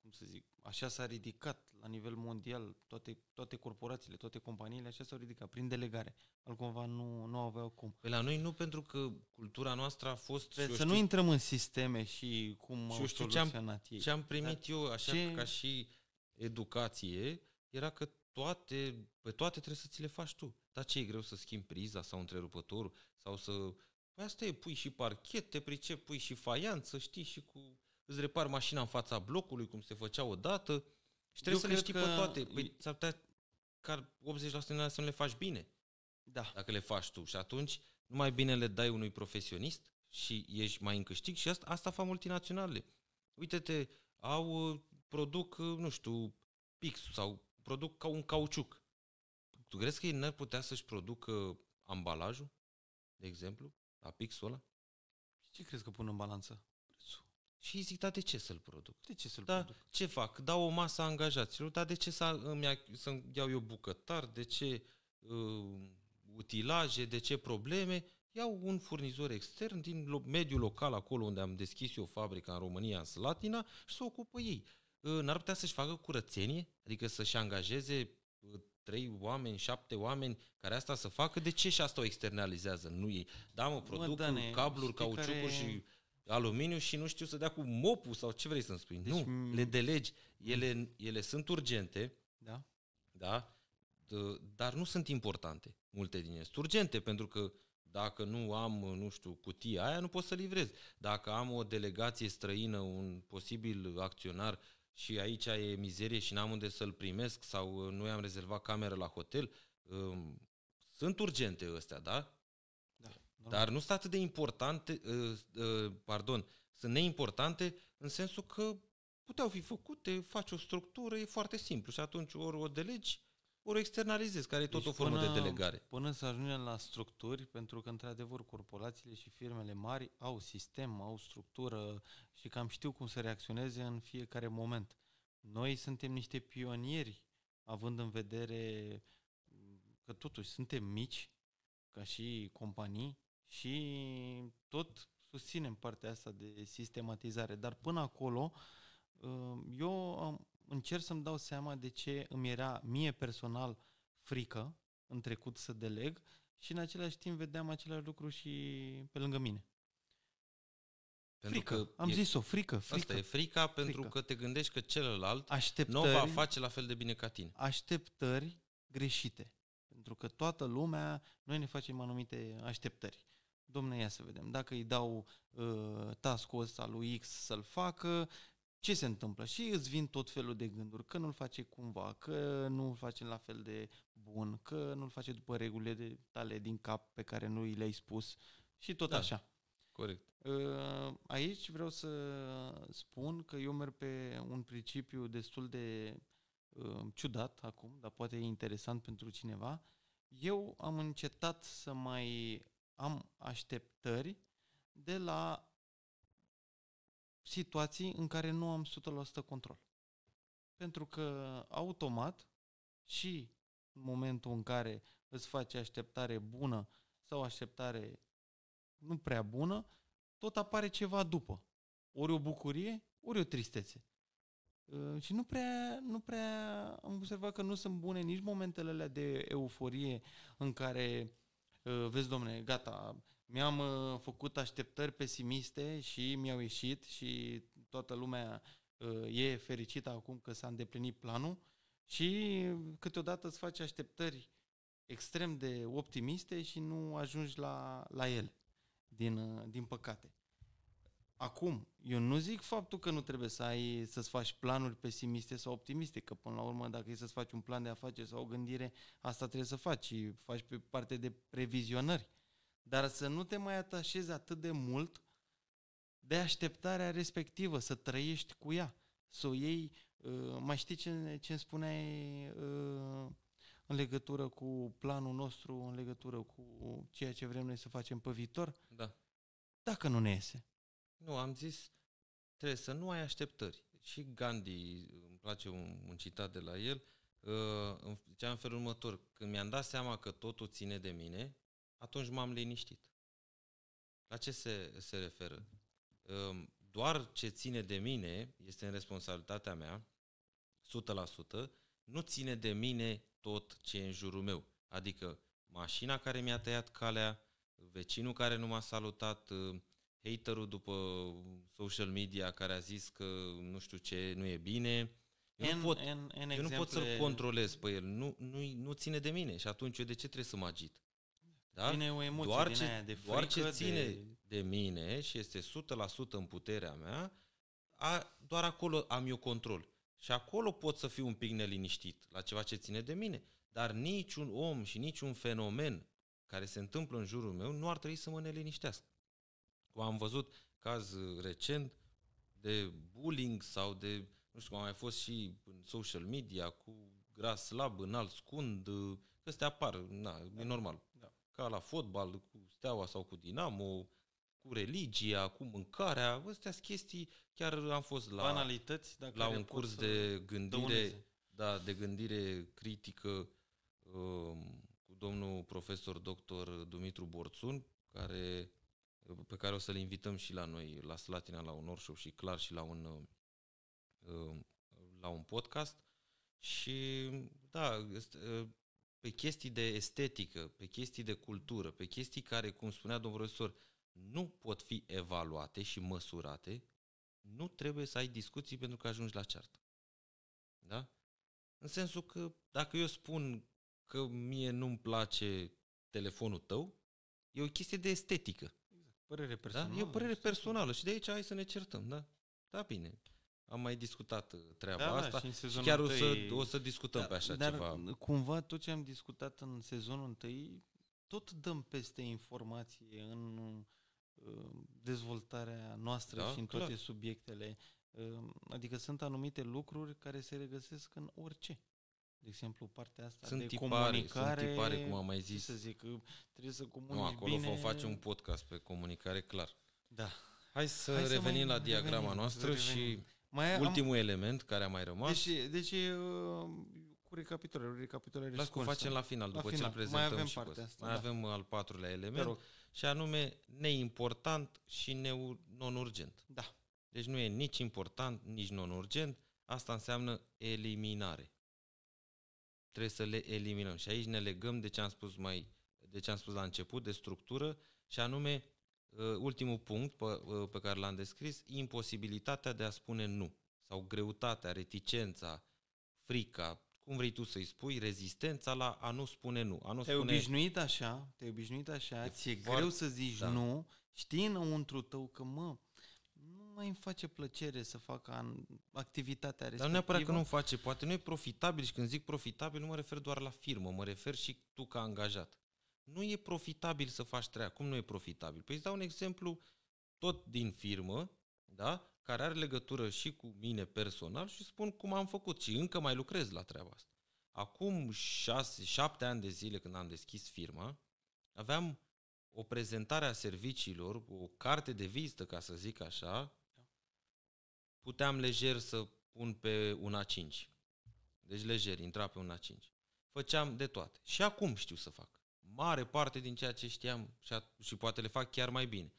cum să zic, așa s-a ridicat la nivel mondial, toate corporațiile, toate companiile așa s-au ridicat, prin delegare. Altcumva nu aveau cum. Pe la noi nu, pentru că cultura noastră a fost... Să nu intrăm în sisteme și cum au soluționat ei. Ce am primit eu, așa ca și educație, era că pe toate trebuie să ți le faci tu. Dar ce e greu să schimbi priza sau întrerupătorul? Sau să... Păi asta e, pui și parchet, te pricep, pui și faianță, știi, și cu... Îți repar mașina în fața blocului, cum se făcea odată. Și trebuie să le știi pe toate. Păi s-ar putea ca 80% din ele să nu le faci bine. Da. Dacă le faci tu. Și atunci numai bine le dai unui profesionist și ești mai în câștig. Și asta fac multinaționale. Uite-te, produc, nu știu, pix sau produc ca un cauciuc. Tu crezi că ei n-ar putea să-și producă ambalajul, de exemplu, la pixul ăla? Ce crezi că pun în balanță? Prețul. Și zic, da, de ce să-l produc? De ce să-l produc? Ce fac? Dau o masă a angajaților, dar de ce să-mi iau eu bucătar? De ce utilaje? De ce probleme? Iau un furnizor extern din mediul local, acolo unde am deschis eu fabrica în România, în Slatina, și se ocupă ei. N-ar putea să-și facă curățenie? Adică să-și angajeze 3 oameni, 7 oameni care asta să facă, de ce și asta o externalizează? Nu ei. Da, mă, produc cabluri, cauciucuri care... și aluminiu și nu știu să dea cu mopul sau ce vrei să-mi spui. Deci, nu, le delegi. Ele sunt urgente, da? Dar nu sunt importante multe din ele. Sunt urgente pentru că Dacă nu am, nu știu, cutia aia, nu pot să livrez. Dacă am o delegație străină, un posibil acționar și aici e mizerie și n-am unde să-l primesc sau nu i-am rezervat cameră la hotel, sunt urgente astea, da? Da. Dar nu sunt atât de importante, sunt neimportante în sensul că puteau fi făcute, faci o structură, e foarte simplu și atunci ori o delegi, ori externalizezi, care e tot deci o formă de delegare. Până să ajungem la structuri, pentru că, într-adevăr, corporațiile și firmele mari au sistem, au structură și cam știu cum să reacționeze în fiecare moment. Noi suntem niște pionieri, având în vedere că totuși suntem mici, ca și companii, și tot susținem partea asta de sistematizare. Dar până acolo, eu încerc să-mi dau seama de ce îmi era mie personal frică în trecut să deleg și în același timp vedeam același lucru și pe lângă mine. Pentru frică. Că am zis-o, frică. Asta e frica pentru că te gândești că celălalt nu va face la fel de bine ca tine. Așteptări greșite. Pentru că toată lumea, noi ne facem anumite așteptări. Dom'le, ia să vedem. Dacă îi dau task-ul ăsta lui X să-l facă, ce se întâmplă? Și îți vin tot felul de gânduri, că nu-l face cumva, că nu-l face la fel de bun, că nu-l face după regulile tale din cap pe care nu le-ai spus și tot așa. Corect. Aici vreau să spun că eu merg pe un principiu destul de ciudat acum, dar poate e interesant pentru cineva. Eu am încetat să mai am așteptări de la situații în care nu am 100% control. Pentru că automat și în momentul în care îți faci așteptare bună sau așteptare nu prea bună, tot apare ceva după. Ori o bucurie, ori o tristețe. Și nu prea am observat că nu sunt bune nici momentele alea de euforie în care, vezi, dom'le, gata, mi-am făcut așteptări pesimiste și mi-au ieșit și toată lumea e fericită acum că s-a îndeplinit planul și câteodată îți faci așteptări extrem de optimiste și nu ajungi la ele, din păcate. Acum, eu nu zic faptul că nu trebuie să-ți faci planuri pesimiste sau optimiste, că până la urmă dacă e să-ți faci un plan de afaceri sau o gândire, asta trebuie să faci și faci pe parte de previzionări. Dar să nu te mai atașezi atât de mult de așteptarea respectivă, să trăiești cu ea, să o iei, mai știi ce îmi spuneai în legătură cu planul nostru, în legătură cu ceea ce vrem noi să facem pe viitor? Da. Dacă nu ne iese. Nu, am zis, trebuie să nu ai așteptări. Și Gandhi, îmi place un citat de la el, îmi zicea în felul următor, când mi-am dat seama că totul ține de mine, atunci m-am liniștit. La ce se referă? Doar ce ține de mine este în responsabilitatea mea, 100%, nu ține de mine tot ce e în jurul meu. Adică mașina care mi-a tăiat calea, vecinul care nu m-a salutat, haterul după social media care a zis că nu știu ce, nu e bine. Eu nu pot să-l controlez pe el, nu ține de mine și atunci eu de ce trebuie să mă agit? Da? Vine o emoție din aia de frică, doar ce ține de mine și este 100% în puterea mea, doar acolo am eu control. Și acolo pot să fiu un pic neliniștit la ceva ce ține de mine. Dar niciun om și niciun fenomen care se întâmplă în jurul meu nu ar trebui să mă neliniștească. Am văzut caz recent de bullying sau de, nu știu, cum a mai fost și în social media cu gras slab, înalt, scund, că astea apar, e normal. Ca la fotbal, cu Steaua sau cu Dinamo, cu religia, cu mâncarea, astea sunt chestii, chiar am fost la un curs de gândire, de gândire critică cu domnul profesor doctor Dumitru Borțun, pe care o să-l invităm și la noi, la Slatina, la un workshop și clar și la un podcast. Și da, pe chestii de estetică, pe chestii de cultură, pe chestii care, cum spunea domnul profesor, nu pot fi evaluate și măsurate, nu trebuie să ai discuții pentru că ajungi la ceartă. Da? În sensul că dacă eu spun că mie nu-mi place telefonul tău, E o chestie de estetică. Exact. Părere personală. Da? E o părere personală și de aici hai să ne certăm, da? Da, bine. Am mai discutat treaba asta și chiar o să discutăm pe așa ceva. Cumva tot ce am discutat în sezonul întâi, tot dăm peste informație în dezvoltarea noastră și în toate subiectele. Adică sunt anumite lucruri care se regăsesc în orice. De exemplu, partea asta sunt de comunicare. Sunt tipare, cum am mai zis. Să zic, trebuie să comunici bine. Acolo vom face un podcast pe comunicare, clar. Da. Hai să revenim la diagrama noastră și ultimul element care a mai rămas. Deci cu recapitulare. Las cum facem la final, după ce îl prezentăm. Mai avem partea asta. Mai avem al patrulea element și anume neimportant și non-urgent. Da. Deci nu e nici important, nici non-urgent. Asta înseamnă eliminare. Trebuie să le eliminăm. Și aici ne legăm de ce am spus la început, de structură, și anume ultimul punct pe care l-am descris, imposibilitatea de a spune nu, sau greutatea, reticența, frica, cum vrei tu să-i spui, rezistența la a nu spune nu. Te-ai obișnuit așa, ți-e greu să zici nu, știi înăuntru tău că nu mai îmi face plăcere să fac activitatea respectivă. Dar nu neapărat că nu face, poate nu e profitabil, și când zic profitabil nu mă refer doar la firmă, mă refer și tu ca angajat. Nu e profitabil să faci treaba. Cum nu e profitabil? Păi îți dau un exemplu tot din firmă, da? Care are legătură și cu mine personal și spun cum am făcut și încă mai lucrez la treaba asta. Acum 6-7 ani de zile când am deschis firma, aveam o prezentare a serviciilor, o carte de vizită, ca să zic așa, puteam lejer să pun pe un A5. Deci lejer, intra pe un A5. Făceam de toate. Și acum știu să fac. Mare parte din ceea ce știam și poate le fac chiar mai bine.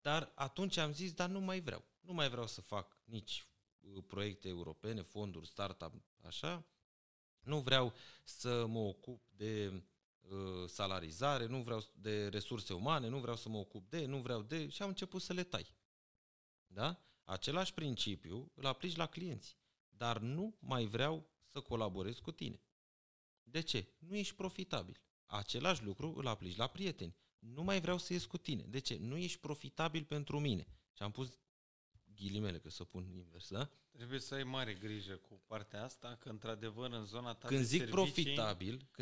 Dar atunci am zis, dar nu mai vreau. Nu mai vreau să fac nici proiecte europene, fonduri, startup, așa. Nu vreau să mă ocup de salarizare, nu vreau de resurse umane, nu vreau să mă ocup de, și am început să le tai. Da? Același principiu îl aplici la clienți. Dar nu mai vreau să colaborez cu tine. De ce? Nu ești profitabil. Același lucru îl aplici la prieteni. Nu mai vreau să ies cu tine. De ce? Nu ești profitabil pentru mine. Și am pus ghilimele, că să pun invers, da? Trebuie să ai mare grijă cu partea asta, că într-adevăr în zona ta Când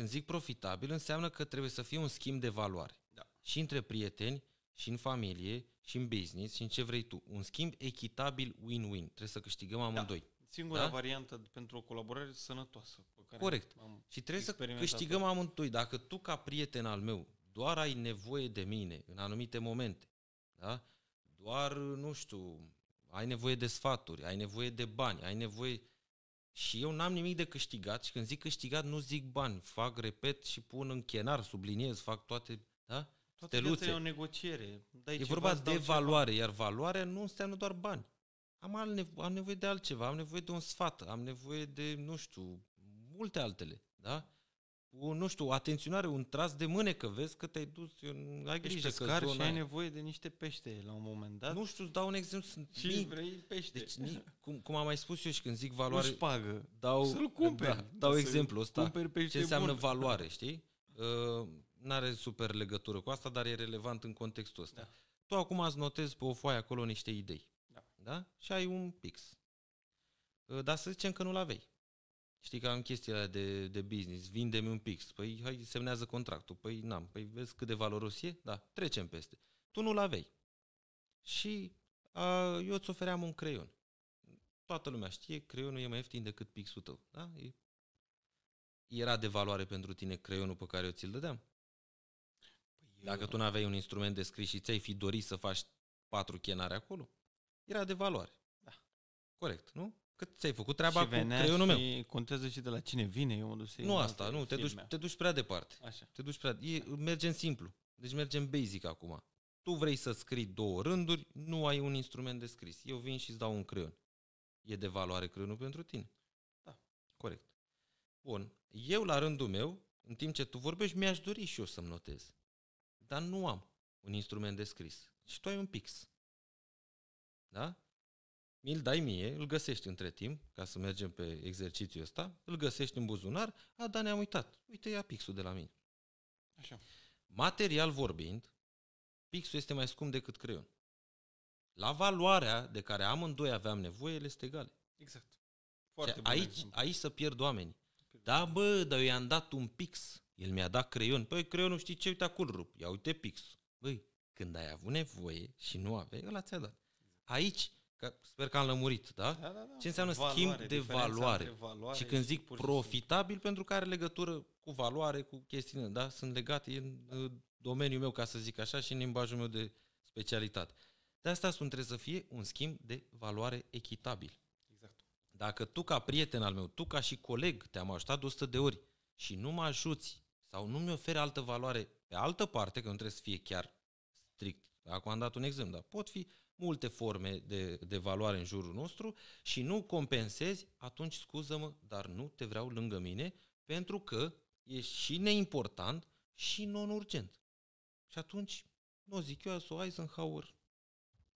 zic profitabil, înseamnă că trebuie să fie un schimb de valoare. Da. Și între prieteni, și în familie, și în business, și în ce vrei tu. Un schimb echitabil win-win. Trebuie să câștigăm amândoi. Da. Singura variantă pentru o colaborare sănătoasă. Pe care corect. Și trebuie să câștigăm amândoi. Dacă tu, ca prieten al meu, doar ai nevoie de mine în anumite momente, da? Doar, nu știu, ai nevoie de sfaturi, ai nevoie de bani, ai nevoie... Și eu n-am nimic de câștigat și când zic câștigat nu zic bani, fac, repet și pun în chenar, subliniez, fac toate, da? Toate steluțe. E o negociere. Dai e vorba de valoare, iar valoarea nu înseamnă doar bani. Am nevoie de altceva, am nevoie de un sfat, am nevoie de, nu știu, multe altele, da? Nu știu, atenționare, un tras de mânecă, vezi că te-ai dus, ai grijă că și ai nevoie de niște pește la un moment dat. Nu știu, îți dau un exemplu, și vrei pește. Deci, cum am mai spus eu și când zic valoare, nu-și pagă, să-l cumperi. Da, dau exemplu ăsta, ce înseamnă valoare, știi? N-are super legătură cu asta, dar e relevant în contextul ăsta. Da. Tu acum îți notezi pe o foaie acolo niște idei, da? Și ai un pix. Dar să zicem că nu-l avei. Știi că am chestiile de business, vinde-mi un pix, păi hai, semnează contractul, păi n-am, păi vezi cât de valoros e? Da, trecem peste. Tu nu-l avei. Și eu îți ofeream un creion. Toată lumea știe, creionul e mai ieftin decât pixul tău. Da? Era de valoare pentru tine creionul pe care eu ți-l dădeam? Păi dacă tu n-aveai un instrument de scris și ți-ai fi dorit să faci 4 chenare acolo, era de valoare. Da. Corect, nu? Că ți-ai făcut treaba cu creionul meu. Și contează și de la cine vine. Nu asta, nu, te duci prea departe. Așa. Te duci prea... mergem simplu. Deci mergem basic acum. Tu vrei să scrii 2 rânduri, nu ai un instrument de scris. Eu vin și îți dau un creion. E de valoare creionul pentru tine. Da. Corect. Bun. Eu, la rândul meu, în timp ce tu vorbești, mi-aș dori și eu să-mi notez. Dar nu am un instrument de scris. Și tu ai un pix. Da? Mi-l dai mie, îl găsești între timp, ca să mergem pe exercițiul ăsta, îl găsești în buzunar, dar ne-am uitat. Uite, ia pixul de la mine. Așa. Material vorbind, Pixul este mai scump decât creionul. La valoarea de care amândoi aveam nevoie, ele sunt egale. Exact. Foarte bun exemplu. Aici să pierd oamenii. Da, bă, dar eu i-am dat un pix. El mi-a dat creion. Păi, creionul știi ce? Uite, acolo rup. Ia uite pix. Băi, când ai avut nevoie și nu aveai, ăla ți-a dat. Aici, că sper că am lămurit, da? Da. Ce înseamnă schimb de valoare. Și când zic profitabil, pentru că are legătură cu valoare, cu chestiile, da? Sunt legate în domeniul meu, ca să zic așa, și în limbajul meu de specialitate. De asta spun, trebuie să fie un schimb de valoare echitabil. Exact. Dacă tu ca prieten al meu, tu ca și coleg te-am ajutat de 100 de ori și nu mă ajuți sau nu mi oferi altă valoare pe altă parte, că nu trebuie să fie chiar strict. Acum am dat un exemplu, dar pot fi multe forme de valoare în jurul nostru și nu compensezi, atunci scuză-mă, dar nu te vreau lângă mine pentru că e și neimportant și non-urgent. Și atunci, nu zic eu, să o Eisenhower.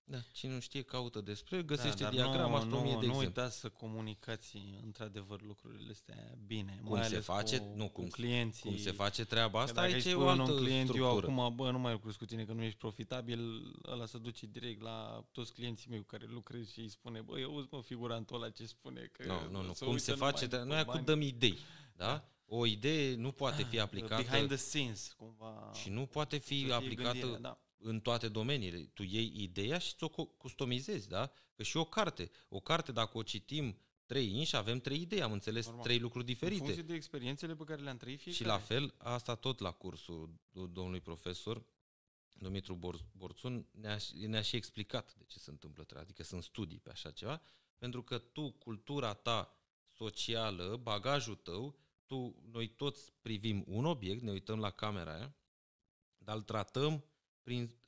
Da, cine nu știe, caută despre, găsește diagrama astronomie de exemplu. Nu uitați să comunicați într-adevăr lucrurile astea bine, cum mai ales se face, cu clienții. Cum se face treaba asta, aici e o altă structură. Eu acum, bă, nu mai lucrez cu tine că nu ești profitabil, ăla se duce direct la toți clienții mei cu care lucrez și îi spune, bă, eu auzi, mă, figurantul ăla ce spune. Că nu, cum se face, noi acum dăm idei, da? O idee nu poate fi aplicată behind the scenes, cumva. Și nu poate fi aplicată în toate domeniile. Tu iei ideea și ți-o customizezi, da? Că și o carte, dacă o citim 3 inși, avem 3 idei, am înțeles. Normal. 3 lucruri diferite. În funcție de experiențele pe care le-am trăit fiecare. Și la fel, asta tot la cursul domnului profesor Dumitru Borțun ne-a și explicat de ce se întâmplă treaba. Adică sunt studii pe așa ceva, pentru că tu, cultura ta socială, bagajul tău, noi toți privim un obiect, ne uităm la camera aia, dar îl tratăm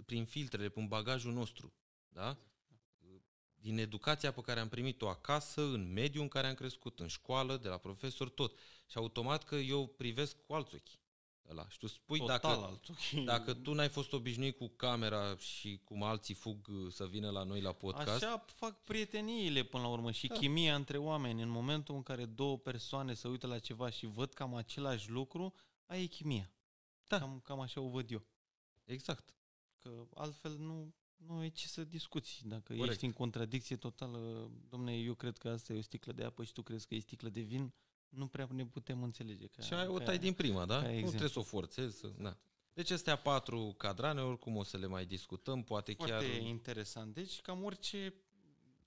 prin filtrele, prin bagajul nostru, da? Din educația pe care am primit-o acasă, în mediul în care am crescut, în școală, de la profesor, tot. Și automat că eu privesc cu alți ochi. Ăla. Și tu spui, dacă tu n-ai fost obișnuit cu camera și cum alții fug să vină la noi la podcast. Așa fac prieteniile până la urmă și chimia între oameni. În momentul în care două persoane se uită la ceva și văd cam același lucru, aia e chimia. Da. Cam așa o văd eu. Exact. Că altfel nu e ce să discuți. Dacă ești în contradicție totală, dom'le, eu cred că asta e o sticlă de apă și tu crezi că e sticlă de vin, nu prea ne putem înțelege. Și o tai din prima, da? Nu trebuie să o forțezi. Da. Deci astea 4 cadrane, oricum o să le mai discutăm, poate foarte chiar... Foarte interesant. Deci cam orice...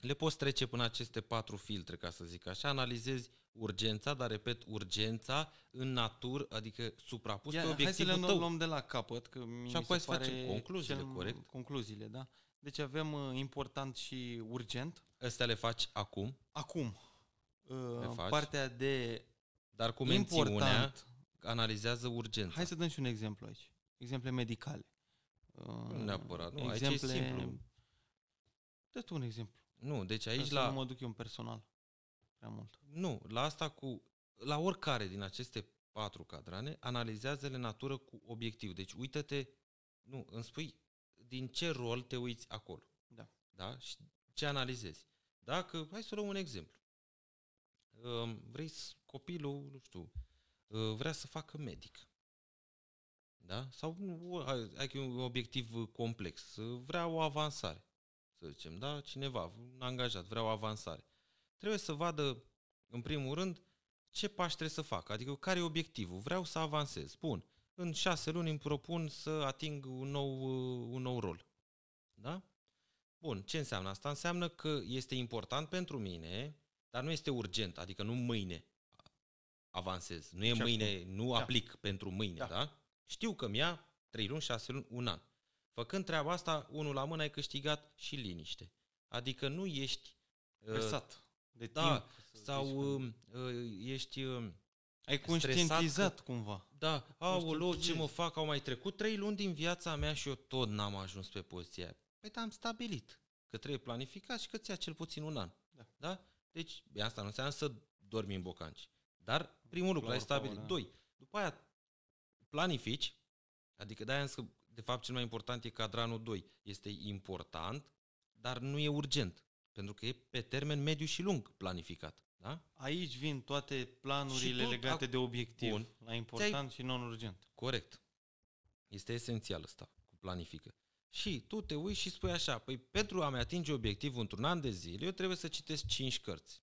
Le poți trece până aceste 4 filtre, ca să zic așa, analizezi urgența, dar repet, urgența în natură, adică suprapus pe obiectivul tău. Hai să le luăm de la capăt, că mi se pare... Și apoi facem concluziile, corect? Concluziile, da. Deci avem important și urgent. Astea le faci acum? Acum. Partea de dar cu mențiunea analizează urgența. Hai să dăm și un exemplu aici. Exemple medicale. Nu neapărat. Nu, exemple... Aici e simplu. Dă tu un exemplu. Nu, deci aici la... Nu mă duc eu în personal prea mult. Nu, la asta cu... La oricare din aceste 4 cadrane, analizează-le natură cu obiectiv. Deci uită-te... Nu, îmi spui din ce rol te uiți acolo. Da. Da? Și ce analizezi. Dacă... Hai să luăm un exemplu. Vrei copilul, nu știu, vrea să facă medic. Da? Sau ai un obiectiv complex. Vrea o avansare. Să zicem, da? Cineva, un angajat, vrea o avansare. Trebuie să vadă, în primul rând, ce pași trebuie să fac. Adică, care e obiectivul? Vreau să avansez. Bun. În 6 luni îmi propun să ating un nou rol. Da? Bun. Ce înseamnă asta? Înseamnă că este important pentru mine, dar nu este urgent. Adică nu mâine avansez. Nu e mâine, nu aplic pentru mâine. Da? Știu că mi-a 3 luni, 6 luni, un an. Făcând treaba asta, unul la mână ai câștigat și liniște. Adică nu ești... presat de timp. Sau ești ai conștientizat că, cumva. Da, aoleu, ce mă fac, au mai trecut 3 luni din viața mea și eu tot n-am ajuns pe poziția aia. Păi am stabilit că trebuie planificat și că ți-a cel puțin un an. Da? Deci, asta nu înseamnă să dormi în bocanci. Dar, primul lucru, ai stabilit. 2. După aia, planifici, adică de-aia însă, de fapt, cel mai important e cadranul 2. Este important, dar nu e urgent. Pentru că e pe termen mediu și lung planificat. Da? Aici vin toate planurile legate de obiectiv. Bun. La important și non-urgent. Corect. Este esențial ăsta, cu planifică. Și tu te uiți și spui așa, păi pentru a-mi atinge obiectivul într-un an de zile, eu trebuie să citesc 5 cărți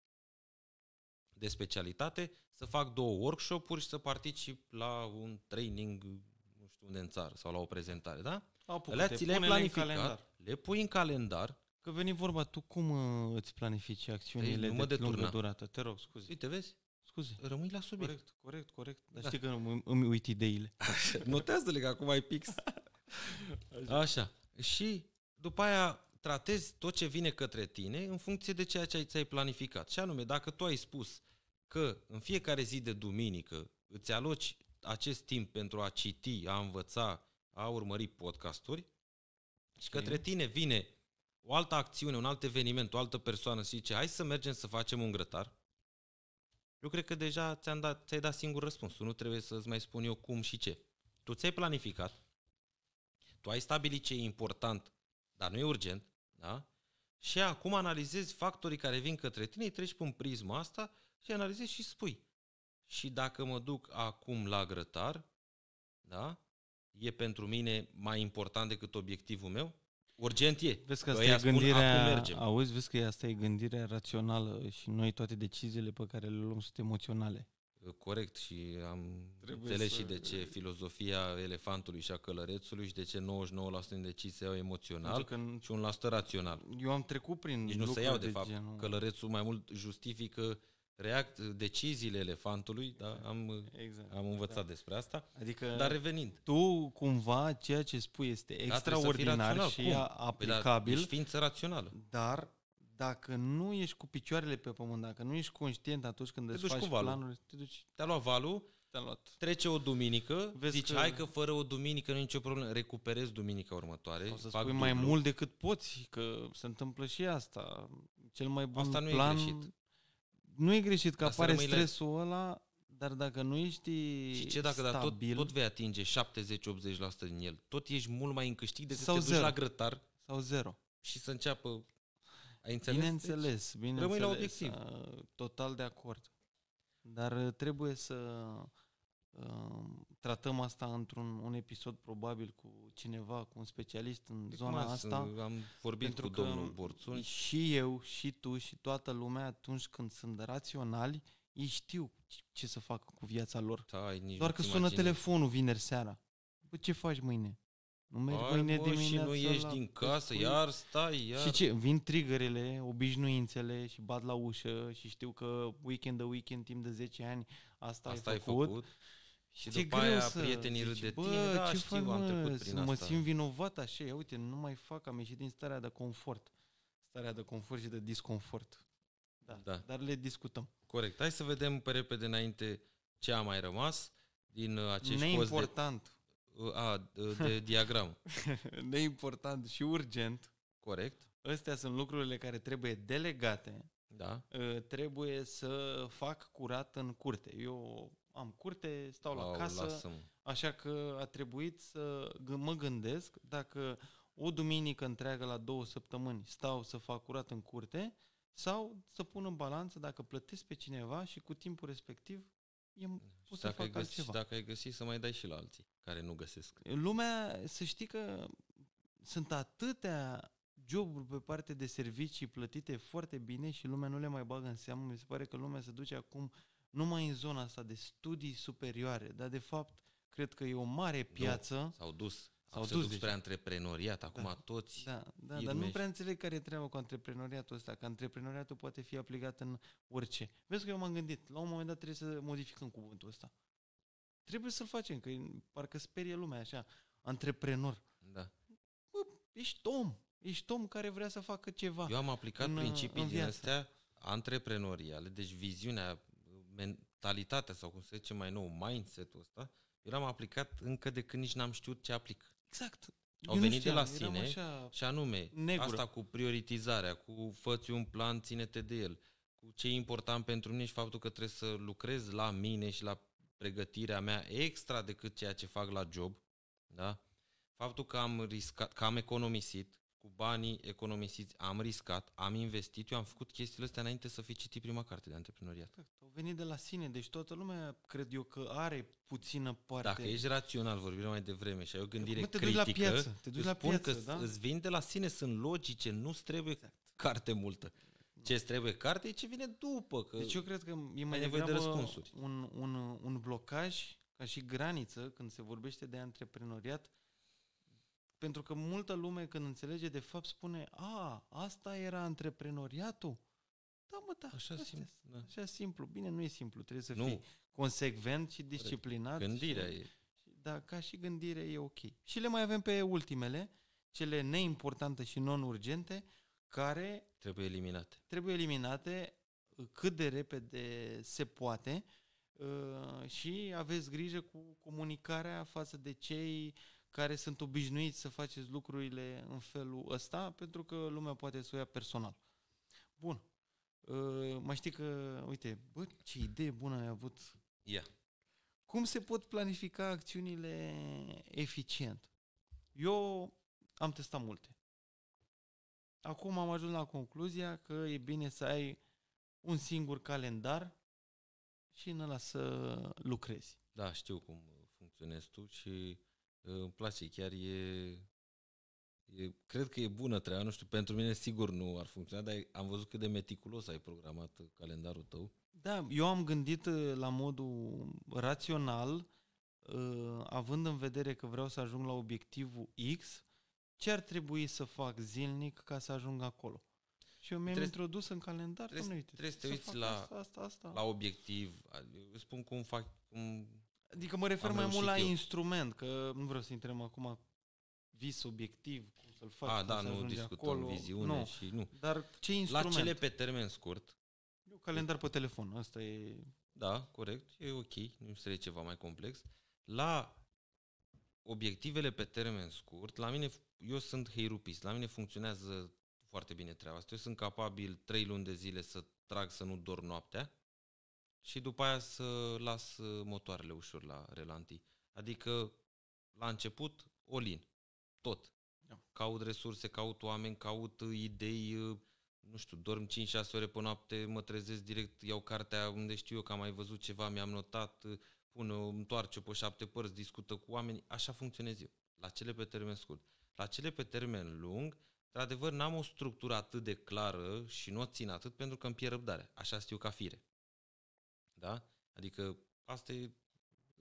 de specialitate, să fac 2 workshop-uri și să particip la un training, nu știu unde în țară, sau la o prezentare, da? Ți le-ai planificat, le pui în calendar. Că veni vorba, tu cum îți planifici acțiunile de lungă durată? Te rog, scuze. Uite, vezi? Scuze. Rămâi la subiect. Corect. Dar știi că îmi uit ideile. Notează-le că acum ai pix. Așa. Și după aia tratezi tot ce vine către tine în funcție de ceea ce ți-ai planificat. Și anume, dacă tu ai spus că în fiecare zi de duminică îți aloci acest timp pentru a citi, a învăța, a urmări podcasturi și către tine vine o altă acțiune, un alt eveniment, o altă persoană și zice hai să mergem să facem un grătar, eu cred că deja ți-ai dat singur răspunsul, nu trebuie să-ți mai spun eu cum și ce. Tu ți-ai planificat, tu ai stabilit ce e important, dar nu e urgent, da? Și acum analizezi factorii care vin către tine, îi treci prin prisma asta și analizezi și spui. Și dacă mă duc acum la grătar, da? E pentru mine mai important decât obiectivul meu? Urgent e. Vezi că asta e gândirea, auzi, vezi că asta e gândirea rațională și noi toate deciziile pe care le luăm sunt emoționale. Corect, și am înțeles și de ce filozofia elefantului și a călărețului și de ce 99% din decizii se iau emoțional și 1% rațional. Eu am trecut prin lucruri nu se iau, de fapt. Genul... Călărețul mai mult justifică deciziile elefantului, da? Am învățat despre asta. Adică, dar revenind. Tu, cumva, ceea ce spui este extraordinar și aplicabil. Ești ființă rațională. Dar dacă nu ești cu picioarele pe pământ, dacă nu ești conștient atunci când îți faci planuri, te duci. Te-a luat valul, trece o duminică, vezi, zici, hai că fără o duminică nu e nicio problemă, recuperezi duminica următoare. O să spui mai mult decât poți, că se întâmplă și asta. Cel mai bun asta nu plan... E greșit. Nu e greșit că apare stresul ăla, dar dacă nu ești stabil... Și ce dacă tot vei atinge 70-80% din el? Tot ești mult mai în câștig decât să te duci la grătar. Sau zero. Și să înceapă... Ai înțeles? Bineînțeles, bineînțeles. Rămâi la obiectiv. Total de acord. Dar trebuie să tratăm asta într-un episod probabil cu cineva, cu un specialist în zona asta. Am vorbit cu domnul Borțun. Și eu, și tu, și toată lumea atunci când sunt raționali, ei știu ce să facă cu viața lor. Doar că sună telefonul vineri seara. Bă, ce faci mâine? Nu mergi mâine dimineața și nu ieși din casă, iar stai, iar... Și ce? Vin triggerele, obișnuințele și bat la ușă și știu că weekend, timp de 10 ani, asta ai făcut. Și după aia prietenii râd de tine, da, știu, am trecut prin asta. Mă simt vinovat așa, ia uite, nu mai fac, am ieșit din starea de confort. Starea de confort și de disconfort. Da. Dar le discutăm. Corect. Hai să vedem pe repede înainte ce a mai rămas din acești neimportant. De diagramă. Neimportant și urgent. Corect. Astea sunt lucrurile care trebuie delegate. Da. Trebuie să fac curat în curte. Eu am curte, stau la casă, așa că a trebuit să mă gândesc dacă o duminică întreagă la 2 săptămâni stau să fac curat în curte sau să pun în balanță dacă plătesc pe cineva și cu timpul respectiv și dacă, ai găsit să mai dai și la alții care nu găsesc. Lumea, să știi că sunt atâtea joburi pe parte de servicii plătite foarte bine și lumea nu le mai bagă în seamă. Mi se pare că lumea se duce acum numai în zona asta de studii superioare, dar de fapt cred că e o mare piață. S-au dus spre antreprenoriat, acum toți. Da, dar nu prea înțeleg care e treaba cu antreprenoriatul ăsta, că antreprenoriatul poate fi aplicat în orice. Vezi că eu m-am gândit, la un moment dat trebuie să modificăm cuvântul ăsta. Trebuie să-l facem, că parcă sperie lumea așa, antreprenor. Da. Bă, ești om care vrea să facă ceva. Eu am aplicat principii din astea antreprenoriale, deci viziunea, mentalitatea sau cum se zice mai nou, mindset-ul ăsta, eu l-am aplicat încă de când nici n-am știut ce aplic. Exact. Au venit de la sine și anume asta cu prioritizarea, cu fă-ți un plan, ține-te de el, cu ce e important pentru mine și faptul că trebuie să lucrez la mine și la pregătirea mea extra decât ceea ce fac la job, da? Faptul că am riscat, că am economisit, cu banii economisiți, am riscat, am investit, eu am făcut chestiile astea înainte să fi citit prima carte de antreprenoriat. Au venit de la sine, deci toată lumea cred eu că are puțină parte. Dacă ești rațional, vorbim mai devreme și ai o gândire critică, te duci la piață, da? Îți vin de la sine, sunt logice, nu-ți trebuie carte multă. Ce-ți trebuie carte e ce vine după. Că deci eu cred că e mai nevoie de răspunsuri. Un blocaj ca și graniță când se vorbește de antreprenoriat. Pentru că multă lume când înțelege, de fapt spune, a, asta era antreprenoriatul? Da, mă, da. Așa simplu. Da. Așa simplu. Bine, nu e simplu. Trebuie să fii consecvent și disciplinat. Gândirea și, e. Da, ca și gândirea e ok. Și le mai avem pe ultimele, cele neimportante și non-urgente, care trebuie eliminate. Trebuie eliminate cât de repede se poate și aveți grijă cu comunicarea față de cei care sunt obișnuiți să faceți lucrurile în felul ăsta, pentru că lumea poate să o ia personal. Bun. Mai știi că, uite, bă, ce idee bună ai avut. Yeah. Cum se pot planifica acțiunile eficient? Eu am testat multe. Acum am ajuns la concluzia că e bine să ai un singur calendar și în ăla să lucrezi. Da, știu cum funcționezi tu și îmi place, chiar cred că e bună treaba, nu știu, pentru mine sigur nu ar funcționa, dar am văzut cât de meticulos ai programat calendarul tău. Da, eu am gândit la modul rațional, având în vedere că vreau să ajung la obiectivul X, ce ar trebui să fac zilnic ca să ajung acolo. Și eu mi-am introdus în calendar, trebuie să te uiți la obiectiv. Eu spun cum fac, adică mă refer mai mult la instrument, că nu vreau să intrăm acum vis obiectiv, cum să-l faci, nu discutăm acolo, viziune nu. Și nu. Dar ce instrument? La cele pe termen scurt. Eu calendar pe telefon, asta e... Da, corect, e ok, nu este ceva mai complex. La obiectivele pe termen scurt, la mine, eu sunt heirupist, la mine funcționează foarte bine treaba asta. Eu sunt capabil 3 luni de zile să trag să nu dorm noaptea, și după aia să las motoarele ușor la relanti. Adică, la început, all-in. Tot. Caut resurse, caut oameni, caut idei, nu știu, dorm 5-6 ore pe noapte, mă trezesc direct, iau cartea unde știu eu că am mai văzut ceva, mi-am notat, întoarce-o pe 7 părți, discută cu oameni. Așa funcționez eu. La cele pe termen scurt. La cele pe termen lung, într-adevăr, n-am o structură atât de clară și nu o țin atât pentru că îmi pierd răbdarea. Așa știu ca fire. Da? Adică asta e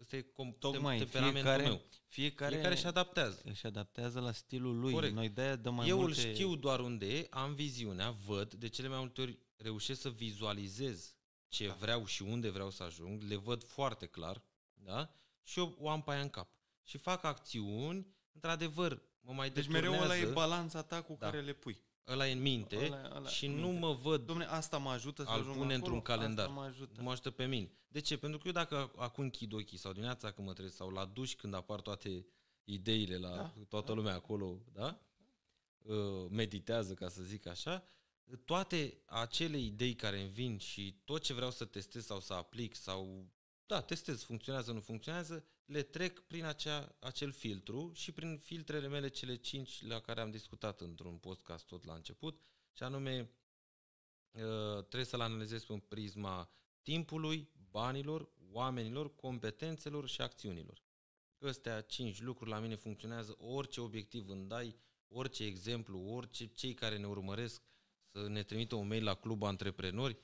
temperamentul meu. Fiecare își adaptează. Își adaptează la stilul lui. Corect. Noi de-aia dăm mai multe... Eu îl știu doar unde e, am viziunea, văd, de cele mai multe ori reușesc să vizualizez ce vreau și unde vreau să ajung, le văd foarte clar, da? Și eu o am pe aia în cap. Și fac acțiuni, într-adevăr, mă mai deturnează. Deci mereu ăla e balanța ta cu care le pui. Ăla e în minte nu mă văd. Dom'le, asta mă ajută să ajung acolo, într-un calendar. Mă ajută pe mine. De ce? Pentru că eu dacă acum închid ochii sau dimineața când mă trezesc sau la duș când apar toate ideile la toată lumea acolo, da? Meditează, ca să zic așa, toate acele idei care îmi vin și tot ce vreau să testez sau să aplic sau testez, funcționează, nu funcționează, le trec prin acel filtru și prin filtrele mele cele 5 la care am discutat într-un podcast tot la început, și anume trebuie să-l analizez prin prisma timpului, banilor, oamenilor, competențelor și acțiunilor. Ăstea 5 lucruri la mine funcționează, orice obiectiv îmi dai, orice exemplu, orice cei care ne urmăresc să ne trimită un mail la Clubul Antreprenori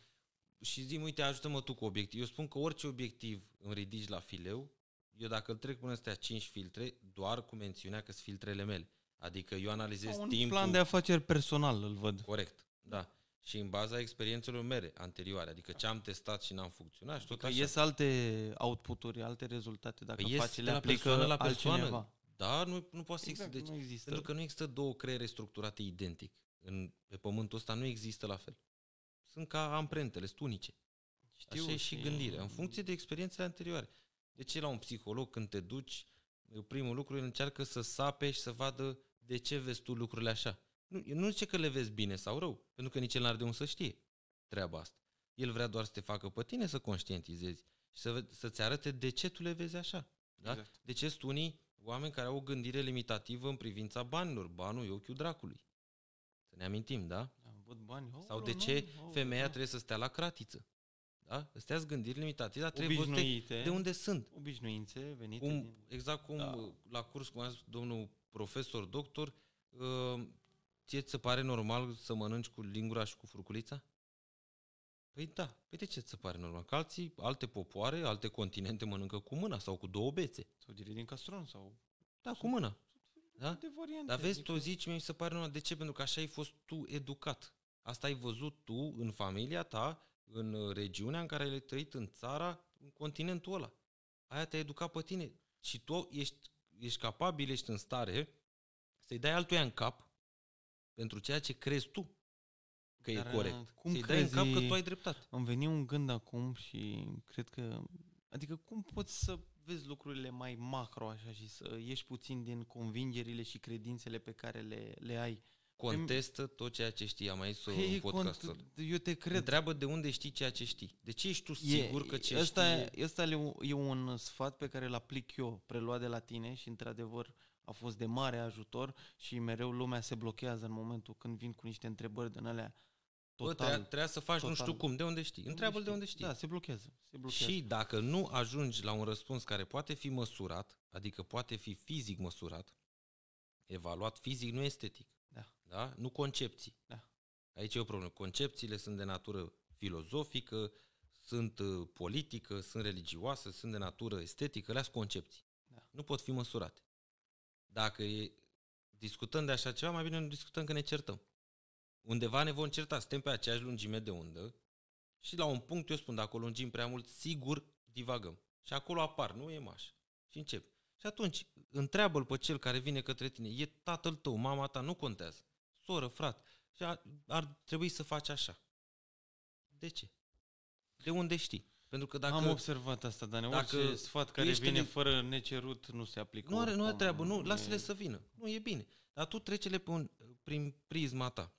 și zi, uite, ajută-mă tu cu obiectiv. Eu spun că orice obiectiv îmi ridici la fileu, eu dacă îl trec până astea 5 filtre, doar cu mențiunea că sunt filtrele mele. Adică eu analizez timpul... Un plan de afaceri personal îl văd. Corect, da. Și în baza experiențelor mele anterioare, adică ce am testat și n-am funcționat și tot așa. Ies alte output-uri, alte rezultate, dacă faci le aplică la persoană. Altcineva. Da, nu poate să existe. Deci, nu există. Pentru că nu există două creiere structurate identic. Pe pământul ăsta nu există la fel. Sunt ca amprentele, sunt unice. Știu, așa e și gândirea, în funcție de experiențele anterioare. Deci la un psiholog când te duci, primul lucru încearcă să sape și să vadă de ce vezi tu lucrurile așa. Nu zice că le vezi bine sau rău, pentru că nici el n-ar de unde să știe treaba asta. El vrea doar să te facă pe tine să conștientizezi și să-ți arate de ce tu le vezi așa. Da? Exact. Deci sunt unii oameni care au o gândire limitativă în privința banilor. Banul e ochiul dracului. Să ne amintim, da? Am avut bani. Sau de ce femeia trebuie să stea la cratiță? Da? Astea-s gândiri limitate, dar trebuie văzute de unde sunt. Obișnuințe venite din... Exact cum la curs, cum a zis domnul profesor, doctor, ție ți se pare normal să mănânci cu lingura și cu furculița? Păi da, păi de ce ți se pare normal? Că alții, alte popoare, alte continente mănâncă cu mâna sau cu două bețe. Sau direct din castron sau... Da, cu mâna. Da? Variante, dar vezi, tu zici, mi se pare normal. De ce? Pentru că așa ai fost tu educat. Asta ai văzut tu în familia ta, în regiunea în care ai trăit, în țara, în continentul ăla. Aia te-a educat pe tine. Și tu ești capabil, ești în stare să-i dai altuia în cap pentru ceea ce crezi tu că dar e corect. Cum să-i dai în cap că tu ai dreptate. Îmi veni un gând acum și cred că... Adică cum poți să vezi lucrurile mai macro așa și să ieși puțin din convingerile și credințele pe care le ai? Contestă tot ceea ce știi. Am aici un podcast. Eu te cred. Întreabă de unde știi ceea ce știi. De ce ești tu sigur că ce știi? Ăsta e un sfat pe care îl aplic eu, preluat de la tine și într-adevăr a fost de mare ajutor și mereu lumea se blochează în momentul când vin cu niște întrebări din alea. Trebuia să faci nu știu cum, de unde știi. Întreabă-l de unde știi. Da, se blochează. Și dacă nu ajungi la un răspuns care poate fi măsurat, adică poate fi fizic măsurat, evaluat fizic, nu estetic. Da? Nu concepții. Da. Aici e o problemă. Concepțiile sunt de natură filozofică, sunt politică, sunt religioase, sunt de natură estetică, le-as concepții. Da. Nu pot fi măsurate. Dacă discutăm de așa ceva, mai bine nu discutăm că ne certăm. Undeva ne vom certa, suntem pe aceeași lungime de undă și la un punct, eu spun, dacă o lungim prea mult, sigur divagăm. Și acolo apar, nu e maș. Și încep. Și atunci, întreabă-l pe cel care vine către tine, e tatăl tău, mama ta, nu contează. Soră, frate, și ar trebui să faci așa. De ce? De unde știi? Pentru că dacă am observat asta, Dane, orice sfat care vine fără necerut nu se aplică. Nu are treabă, nu, lasă-le să vină. Nu, e bine. Dar tu trece-le prin prisma ta.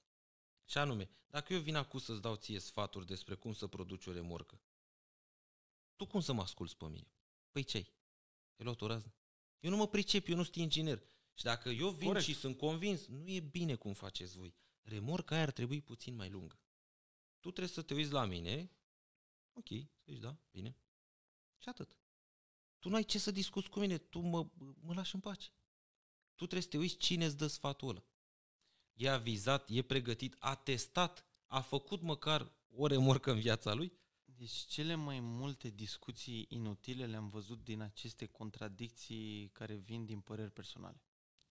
Și anume, dacă eu vin acum să-ți dau ție sfaturi despre cum să produci o remorcă, tu cum să mă asculți pe mine? Păi ce-ai? Ai luat o raznă? Eu nu mă pricep, eu nu sunt inginer. Și dacă eu vin corect. Și sunt convins, nu e bine cum faceți voi. Remorca aia ar trebui puțin mai lungă. Tu trebuie să te uiți la mine. Ok, zici da, bine. Și atât. Tu nu ai ce să discuți cu mine, tu mă lași în pace. Tu trebuie să te uiți cine îți dă sfatul ăla. E avizat, e pregătit, a testat, a făcut măcar o remorcă în viața lui. Deci cele mai multe discuții inutile le-am văzut din aceste contradicții care vin din păreri personale.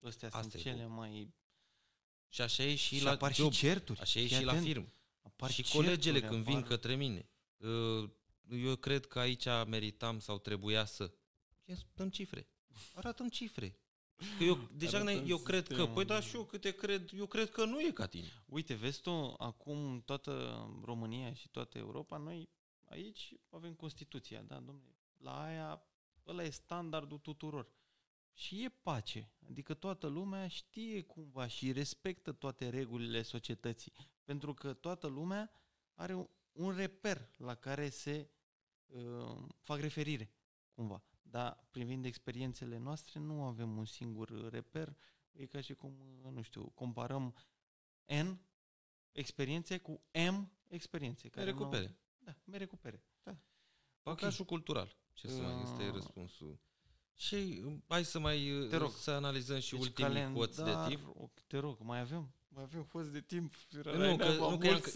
Astea sunt cele mai... Și așa e și la apar job, și certuri. Așa e și la firmă. Și colegele când vin către mine. Eu cred că aici meritam sau trebuia să... Dăm cifre. Arată-mi cifre. Că eu cred că... Păi da, și eu câte cred... Eu cred că nu e ca tine. Uite, vezi tu, acum toată România și toată Europa, noi aici avem Constituția, da, domnule? La aia, ăla e standardul tuturor. Și e pace. Adică toată lumea știe cumva și respectă toate regulile societății. Pentru că toată lumea are un reper la care se fac referire, cumva. Dar privind experiențele noastre, nu avem un singur reper. E ca și cum, nu știu, comparăm N experiențe cu M experiențe. Care recupere. Da, mai recupere. Da. Pachetul cultural. Ce să mai este răspunsul? Și hai să mai să analizăm și deci ultimii hoți de timp. Te rog, mai avem hoți de timp.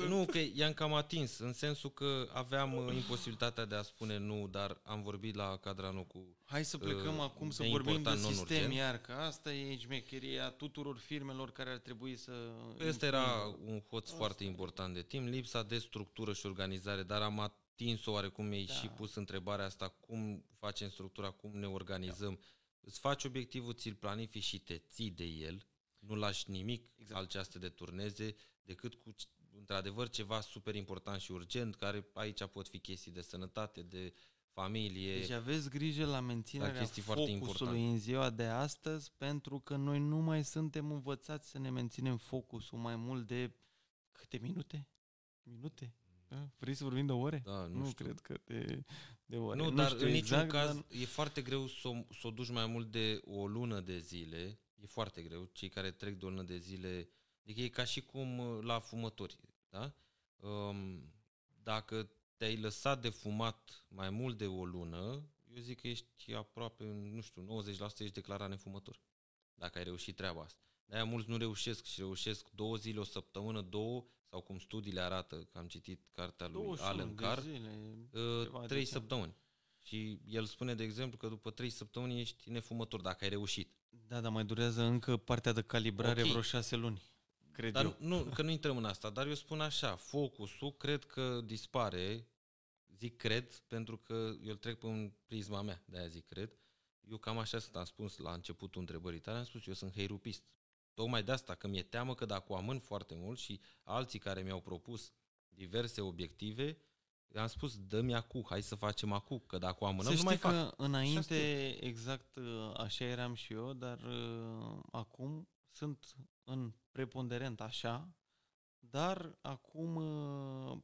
Nu că i-am cam atins, în sensul că aveam imposibilitatea de a spune nu, dar am vorbit la cadranul cu... Hai să plecăm acum să vorbim de sistem, iar că asta e șmecheria tuturor firmelor care ar trebui să... Ăsta era un hoț foarte important de timp, lipsa de structură și organizare, dar am atins-o oarecum, mi-ai și pus întrebarea asta, cum facem structura, cum ne organizăm. Da. Îți faci obiectivul, ți-l planifici și te ții de el, nu lași nimic altceva să te deturneze, decât cu, într-adevăr, ceva super important și urgent, care aici pot fi chestii de sănătate, de familie. Deci aveți grijă la menținerea focusului în ziua de astăzi, pentru că noi nu mai suntem învățați să ne menținem focusul mai mult de câte minute? Minute? Vrei să vorbim de ore? Da, nu știu. Cred că de ore. Nu, dar în niciun caz e foarte greu să o duci mai mult de o lună de zile. E foarte greu. Cei care trec de o lună de zile... Adică e ca și cum la fumători, da? Dacă te-ai lăsat de fumat mai mult de o lună, eu zic că ești aproape, nu știu, 90% ești declarat nefumător, dacă ai reușit treaba asta. De-aia mulți nu reușesc și reușesc 2 zile, o săptămână, 2, sau cum studiile arată, că am citit cartea lui Alan Carr, 3 săptămâni. Și el spune, de exemplu, că după 3 săptămâni ești nefumător, dacă ai reușit. Da, dar mai durează încă partea de calibrare, okay, vreo 6 luni. Dar nu, că nu intrăm în asta, dar eu spun așa, focusul cred că dispare, zic cred, pentru că eu îl trec prin prisma mea, de-aia zic cred. Eu cam așa am spus la începutul întrebării tale, am spus, eu sunt heirupist. Tocmai de asta, că mi-e teamă că dacă o amân foarte mult și alții care mi-au propus diverse obiective, am spus, dă-mi acu, hai să facem acu, că dacă o amânăm nu mai fac. Să știi că înainte exact așa eram și eu, dar acum sunt în preponderent așa, dar acum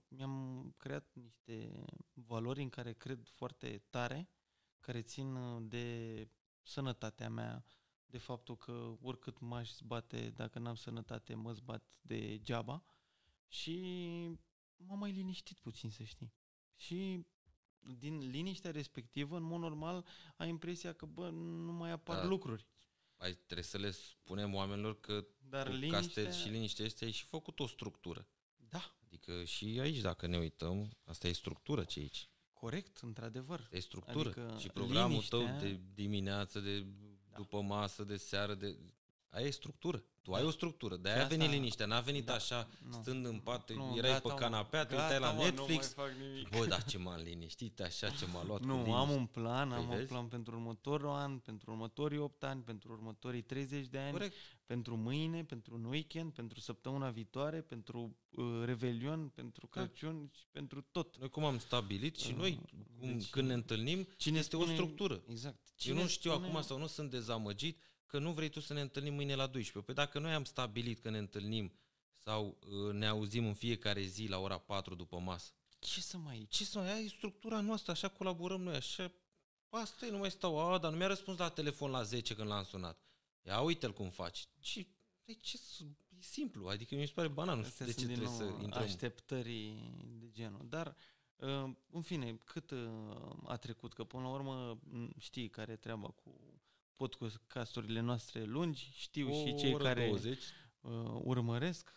mi-am creat niște valori în care cred foarte tare, care țin de sănătatea mea, de faptul că oricât m-aș zbate, dacă n-am sănătate, mă zbat degeaba și m-am mai liniștit puțin, să știi. Și din liniștea respectivă, în mod normal, ai impresia că, bă, nu mai apar lucruri. Trebuie să le spunem oamenilor că castel și liniștea este și făcut o structură. Da. Adică și aici, dacă ne uităm, asta e structură ce aici. Corect, într-adevăr. E structură. Adică și programul tău de dimineață, de după masă, de seară, de... Aia e structură. Tu ai o structură. De-aia a venit liniștea. N-a venit așa, stând în pat, erai pe canapea, te uitai la Netflix. Bă, dar ce m-am liniștit, așa ce m-a luat. Nu, am un plan. Am un plan pentru următorul an, pentru următorii 8 ani, pentru următorii 30 de ani, corect, pentru mâine, pentru un weekend, pentru săptămâna viitoare, pentru Revelion, pentru Crăciun și pentru tot. Noi cum am stabilit și noi, deci, când ne întâlnim, cine este o structură. Exact. Eu nu știu acum sau nu sunt dezamăgit că nu vrei tu să ne întâlnim mâine la 12. Păi dacă noi am stabilit că ne întâlnim sau ne auzim în fiecare zi la ora 4 după masă. Ce să mai ai structura noastră, așa colaborăm noi, așa. Asta e, nu mai stau. Dar nu mi-a răspuns la telefon la 10 când l-am sunat. Ia uite-l cum faci. Ce e simplu, adică mi se pare banal, nu știu de ce trebuie să intrăm. Așteptării de genul, dar în fine, cât a trecut, că până la urmă știi care e treaba cu podcasturile noastre lungi, știu și cei care urmăresc.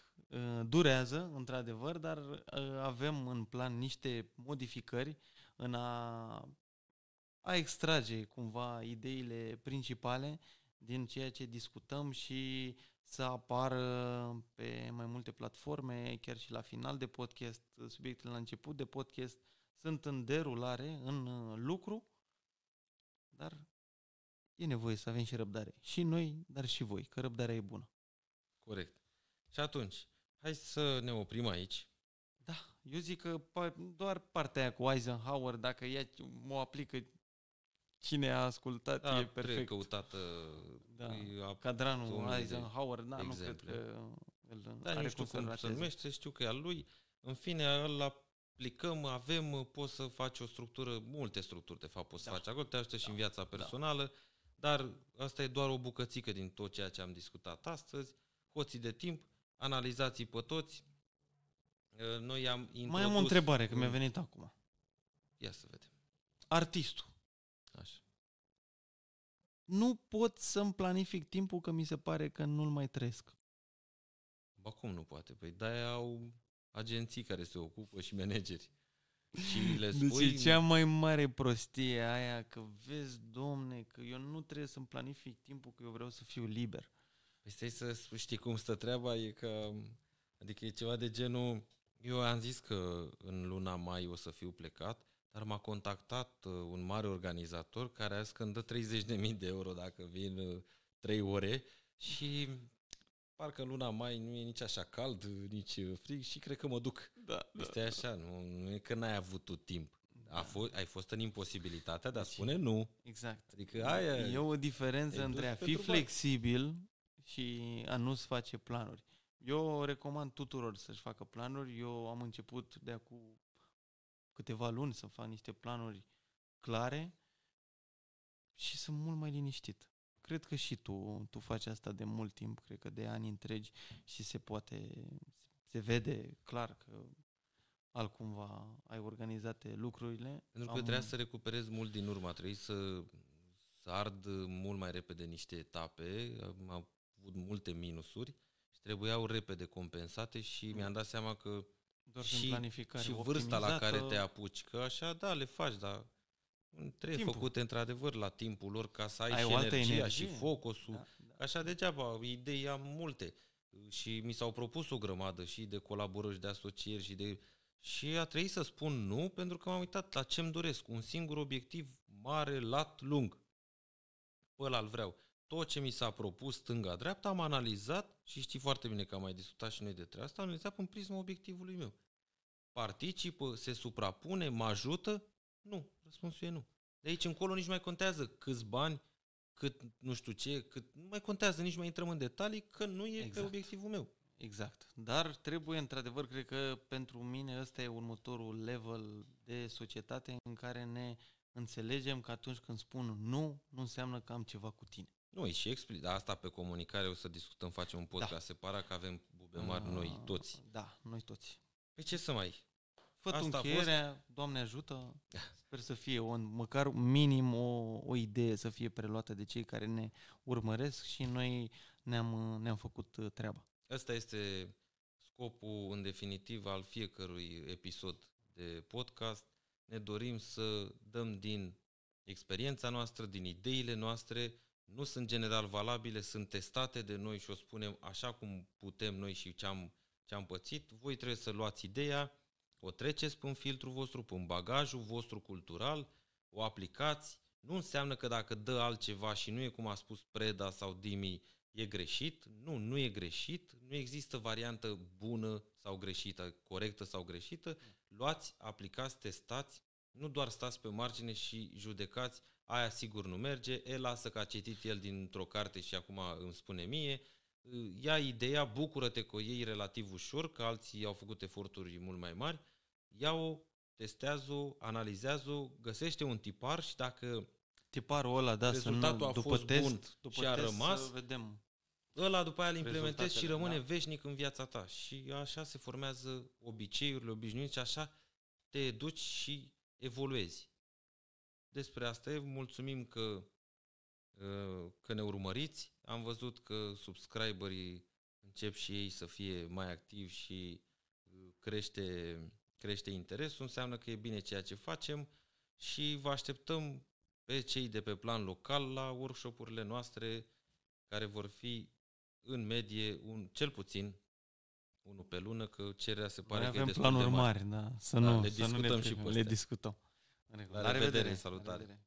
Durează, într-adevăr, dar avem în plan niște modificări în a extrage cumva ideile principale din ceea ce discutăm și să apară pe mai multe platforme, chiar și la final de podcast, subiectele la început de podcast sunt în derulare, în lucru, dar e nevoie să avem și răbdare. Și noi, dar și voi, că răbdarea e bună. Corect. Și atunci, hai să ne oprim aici. Da, eu zic că doar partea aia cu Eisenhower, dacă ea o aplică, cine a ascultat, e perfect. Trebuie căutată. Cadranul Eisenhower, nu cred că îl are, nu știu cum se numește, știu că e al lui. În fine, îl aplicăm, avem, poți să faci o structură, multe structuri, de fapt, poți să faci acolo, te ajută și în viața personală. Da. Dar asta e doar o bucățică din tot ceea ce am discutat astăzi. Hoții de timp, analizați-i pe toți. Noi am introdus... Mai am o întrebare, că mi-a venit acum. Ia să vedem. Artistul. Așa. Nu pot să-mi planific timpul, că mi se pare că nu-l mai trăiesc. Ba cum nu poate? Păi de-aia au agenții care se ocupă și manageri. Și le spui... Deci cea mai mare prostie aia, că vezi, domne, că eu nu trebuie să-mi planific timpul, că eu vreau să fiu liber. Păi stai să știi cum stă treaba, e că... Adică e ceva de genul... Eu am zis că în luna mai o să fiu plecat, dar m-a contactat un mare organizator care a zis că îmi dă 30.000 de euro dacă vin 3 ore și... Parcă în luna mai nu e nici așa cald, nici frig și cred că mă duc. Este așa, nu e că n-ai avut tu timp. Ai fost în imposibilitatea de a spune nu. Exact. Adică aia e o diferență între a fi flexibil și a nu-ți face planuri. Eu recomand tuturor să-și facă planuri. Eu am început de acum câteva luni să fac niște planuri clare și sunt mult mai liniștit. cred că și tu faci asta de mult timp, cred că de ani întregi și se vede clar că altcumva ai organizate lucrurile. Pentru că trebuia să recuperez mult din urmă, trebuie să ard mult mai repede niște etape, am avut multe minusuri și trebuiau repede compensate și mi-am dat seama că doar și vârsta la care te apuci, că așa, da, le faci, dar trebuie făcute într-adevăr la timpul lor ca să ai și energia și focusul. Da. Așa degeaba, idei am multe și mi s-au propus o grămadă și de colaborări și de asocieri și a trebuit să spun nu, pentru că m-am uitat la ce-mi doresc. Un singur obiectiv mare, lat, lung. Pe ăla-l vreau. Tot ce mi s-a propus stânga-dreapta am analizat și știi foarte bine că am mai discutat și noi de treaba asta, am analizat prin prisma obiectivului meu. Participă, se suprapune, mă ajută? Nu. Răspunsul e nu. De aici încolo nici mai contează câți bani, cât nu știu ce, nu mai contează, nici mai intrăm în detalii, că nu e exact pe obiectivul meu. Exact. Dar trebuie, într-adevăr, cred că pentru mine ăsta e următorul level de societate în care ne înțelegem că atunci când spun nu, nu înseamnă că am ceva cu tine. Nu, e și explic, dar asta pe comunicare o să discutăm, facem un podcast separat, că avem bube mari noi toți. Da, noi toți. Păi ce să mai... Fă-tu încheierea, Doamne ajută, sper să fie măcar minim o idee să fie preluată de cei care ne urmăresc și noi ne-am făcut treaba. Ăsta este scopul, în definitiv, al fiecărui episod de podcast. Ne dorim să dăm din experiența noastră, din ideile noastre, nu sunt general valabile, sunt testate de noi și o spunem așa cum putem noi și ce am pățit. Voi trebuie să luați ideea, o treceți prin filtrul vostru, prin bagajul vostru cultural, o aplicați. Nu înseamnă că dacă dă altceva și nu e cum a spus Preda sau Dimi, e greșit. Nu e greșit. Nu există variantă bună sau greșită, corectă sau greșită. Luați, aplicați, testați, nu doar stați pe margine și judecați, aia sigur nu merge, lasă că a citit el dintr-o carte și acum îmi spune mie, ia ideea, bucură-te că o iei relativ ușor, că alții au făcut eforturi mult mai mari, ia-o, testează-o, analizează-o, găsește un tipar și dacă tiparul ăla, da, rezultatul a fost bun și a rămas, vedem. Ăla după aia îl implementezi și rămâne veșnic în viața ta. Și așa se formează obiceiurile, obișnuințe și așa te educi și evoluezi. Despre asta e, mulțumim că ne urmăriți. Am văzut că subscriberii încep și ei să fie mai activi și crește interesul. Înseamnă că e bine ceea ce facem și vă așteptăm pe cei de pe plan local la workshopurile noastre care vor fi în medie cel puțin unul pe lună, că cererea se pare că e destul de mare. Avem planuri mari, da, să nu le discutăm. La revedere, salutare!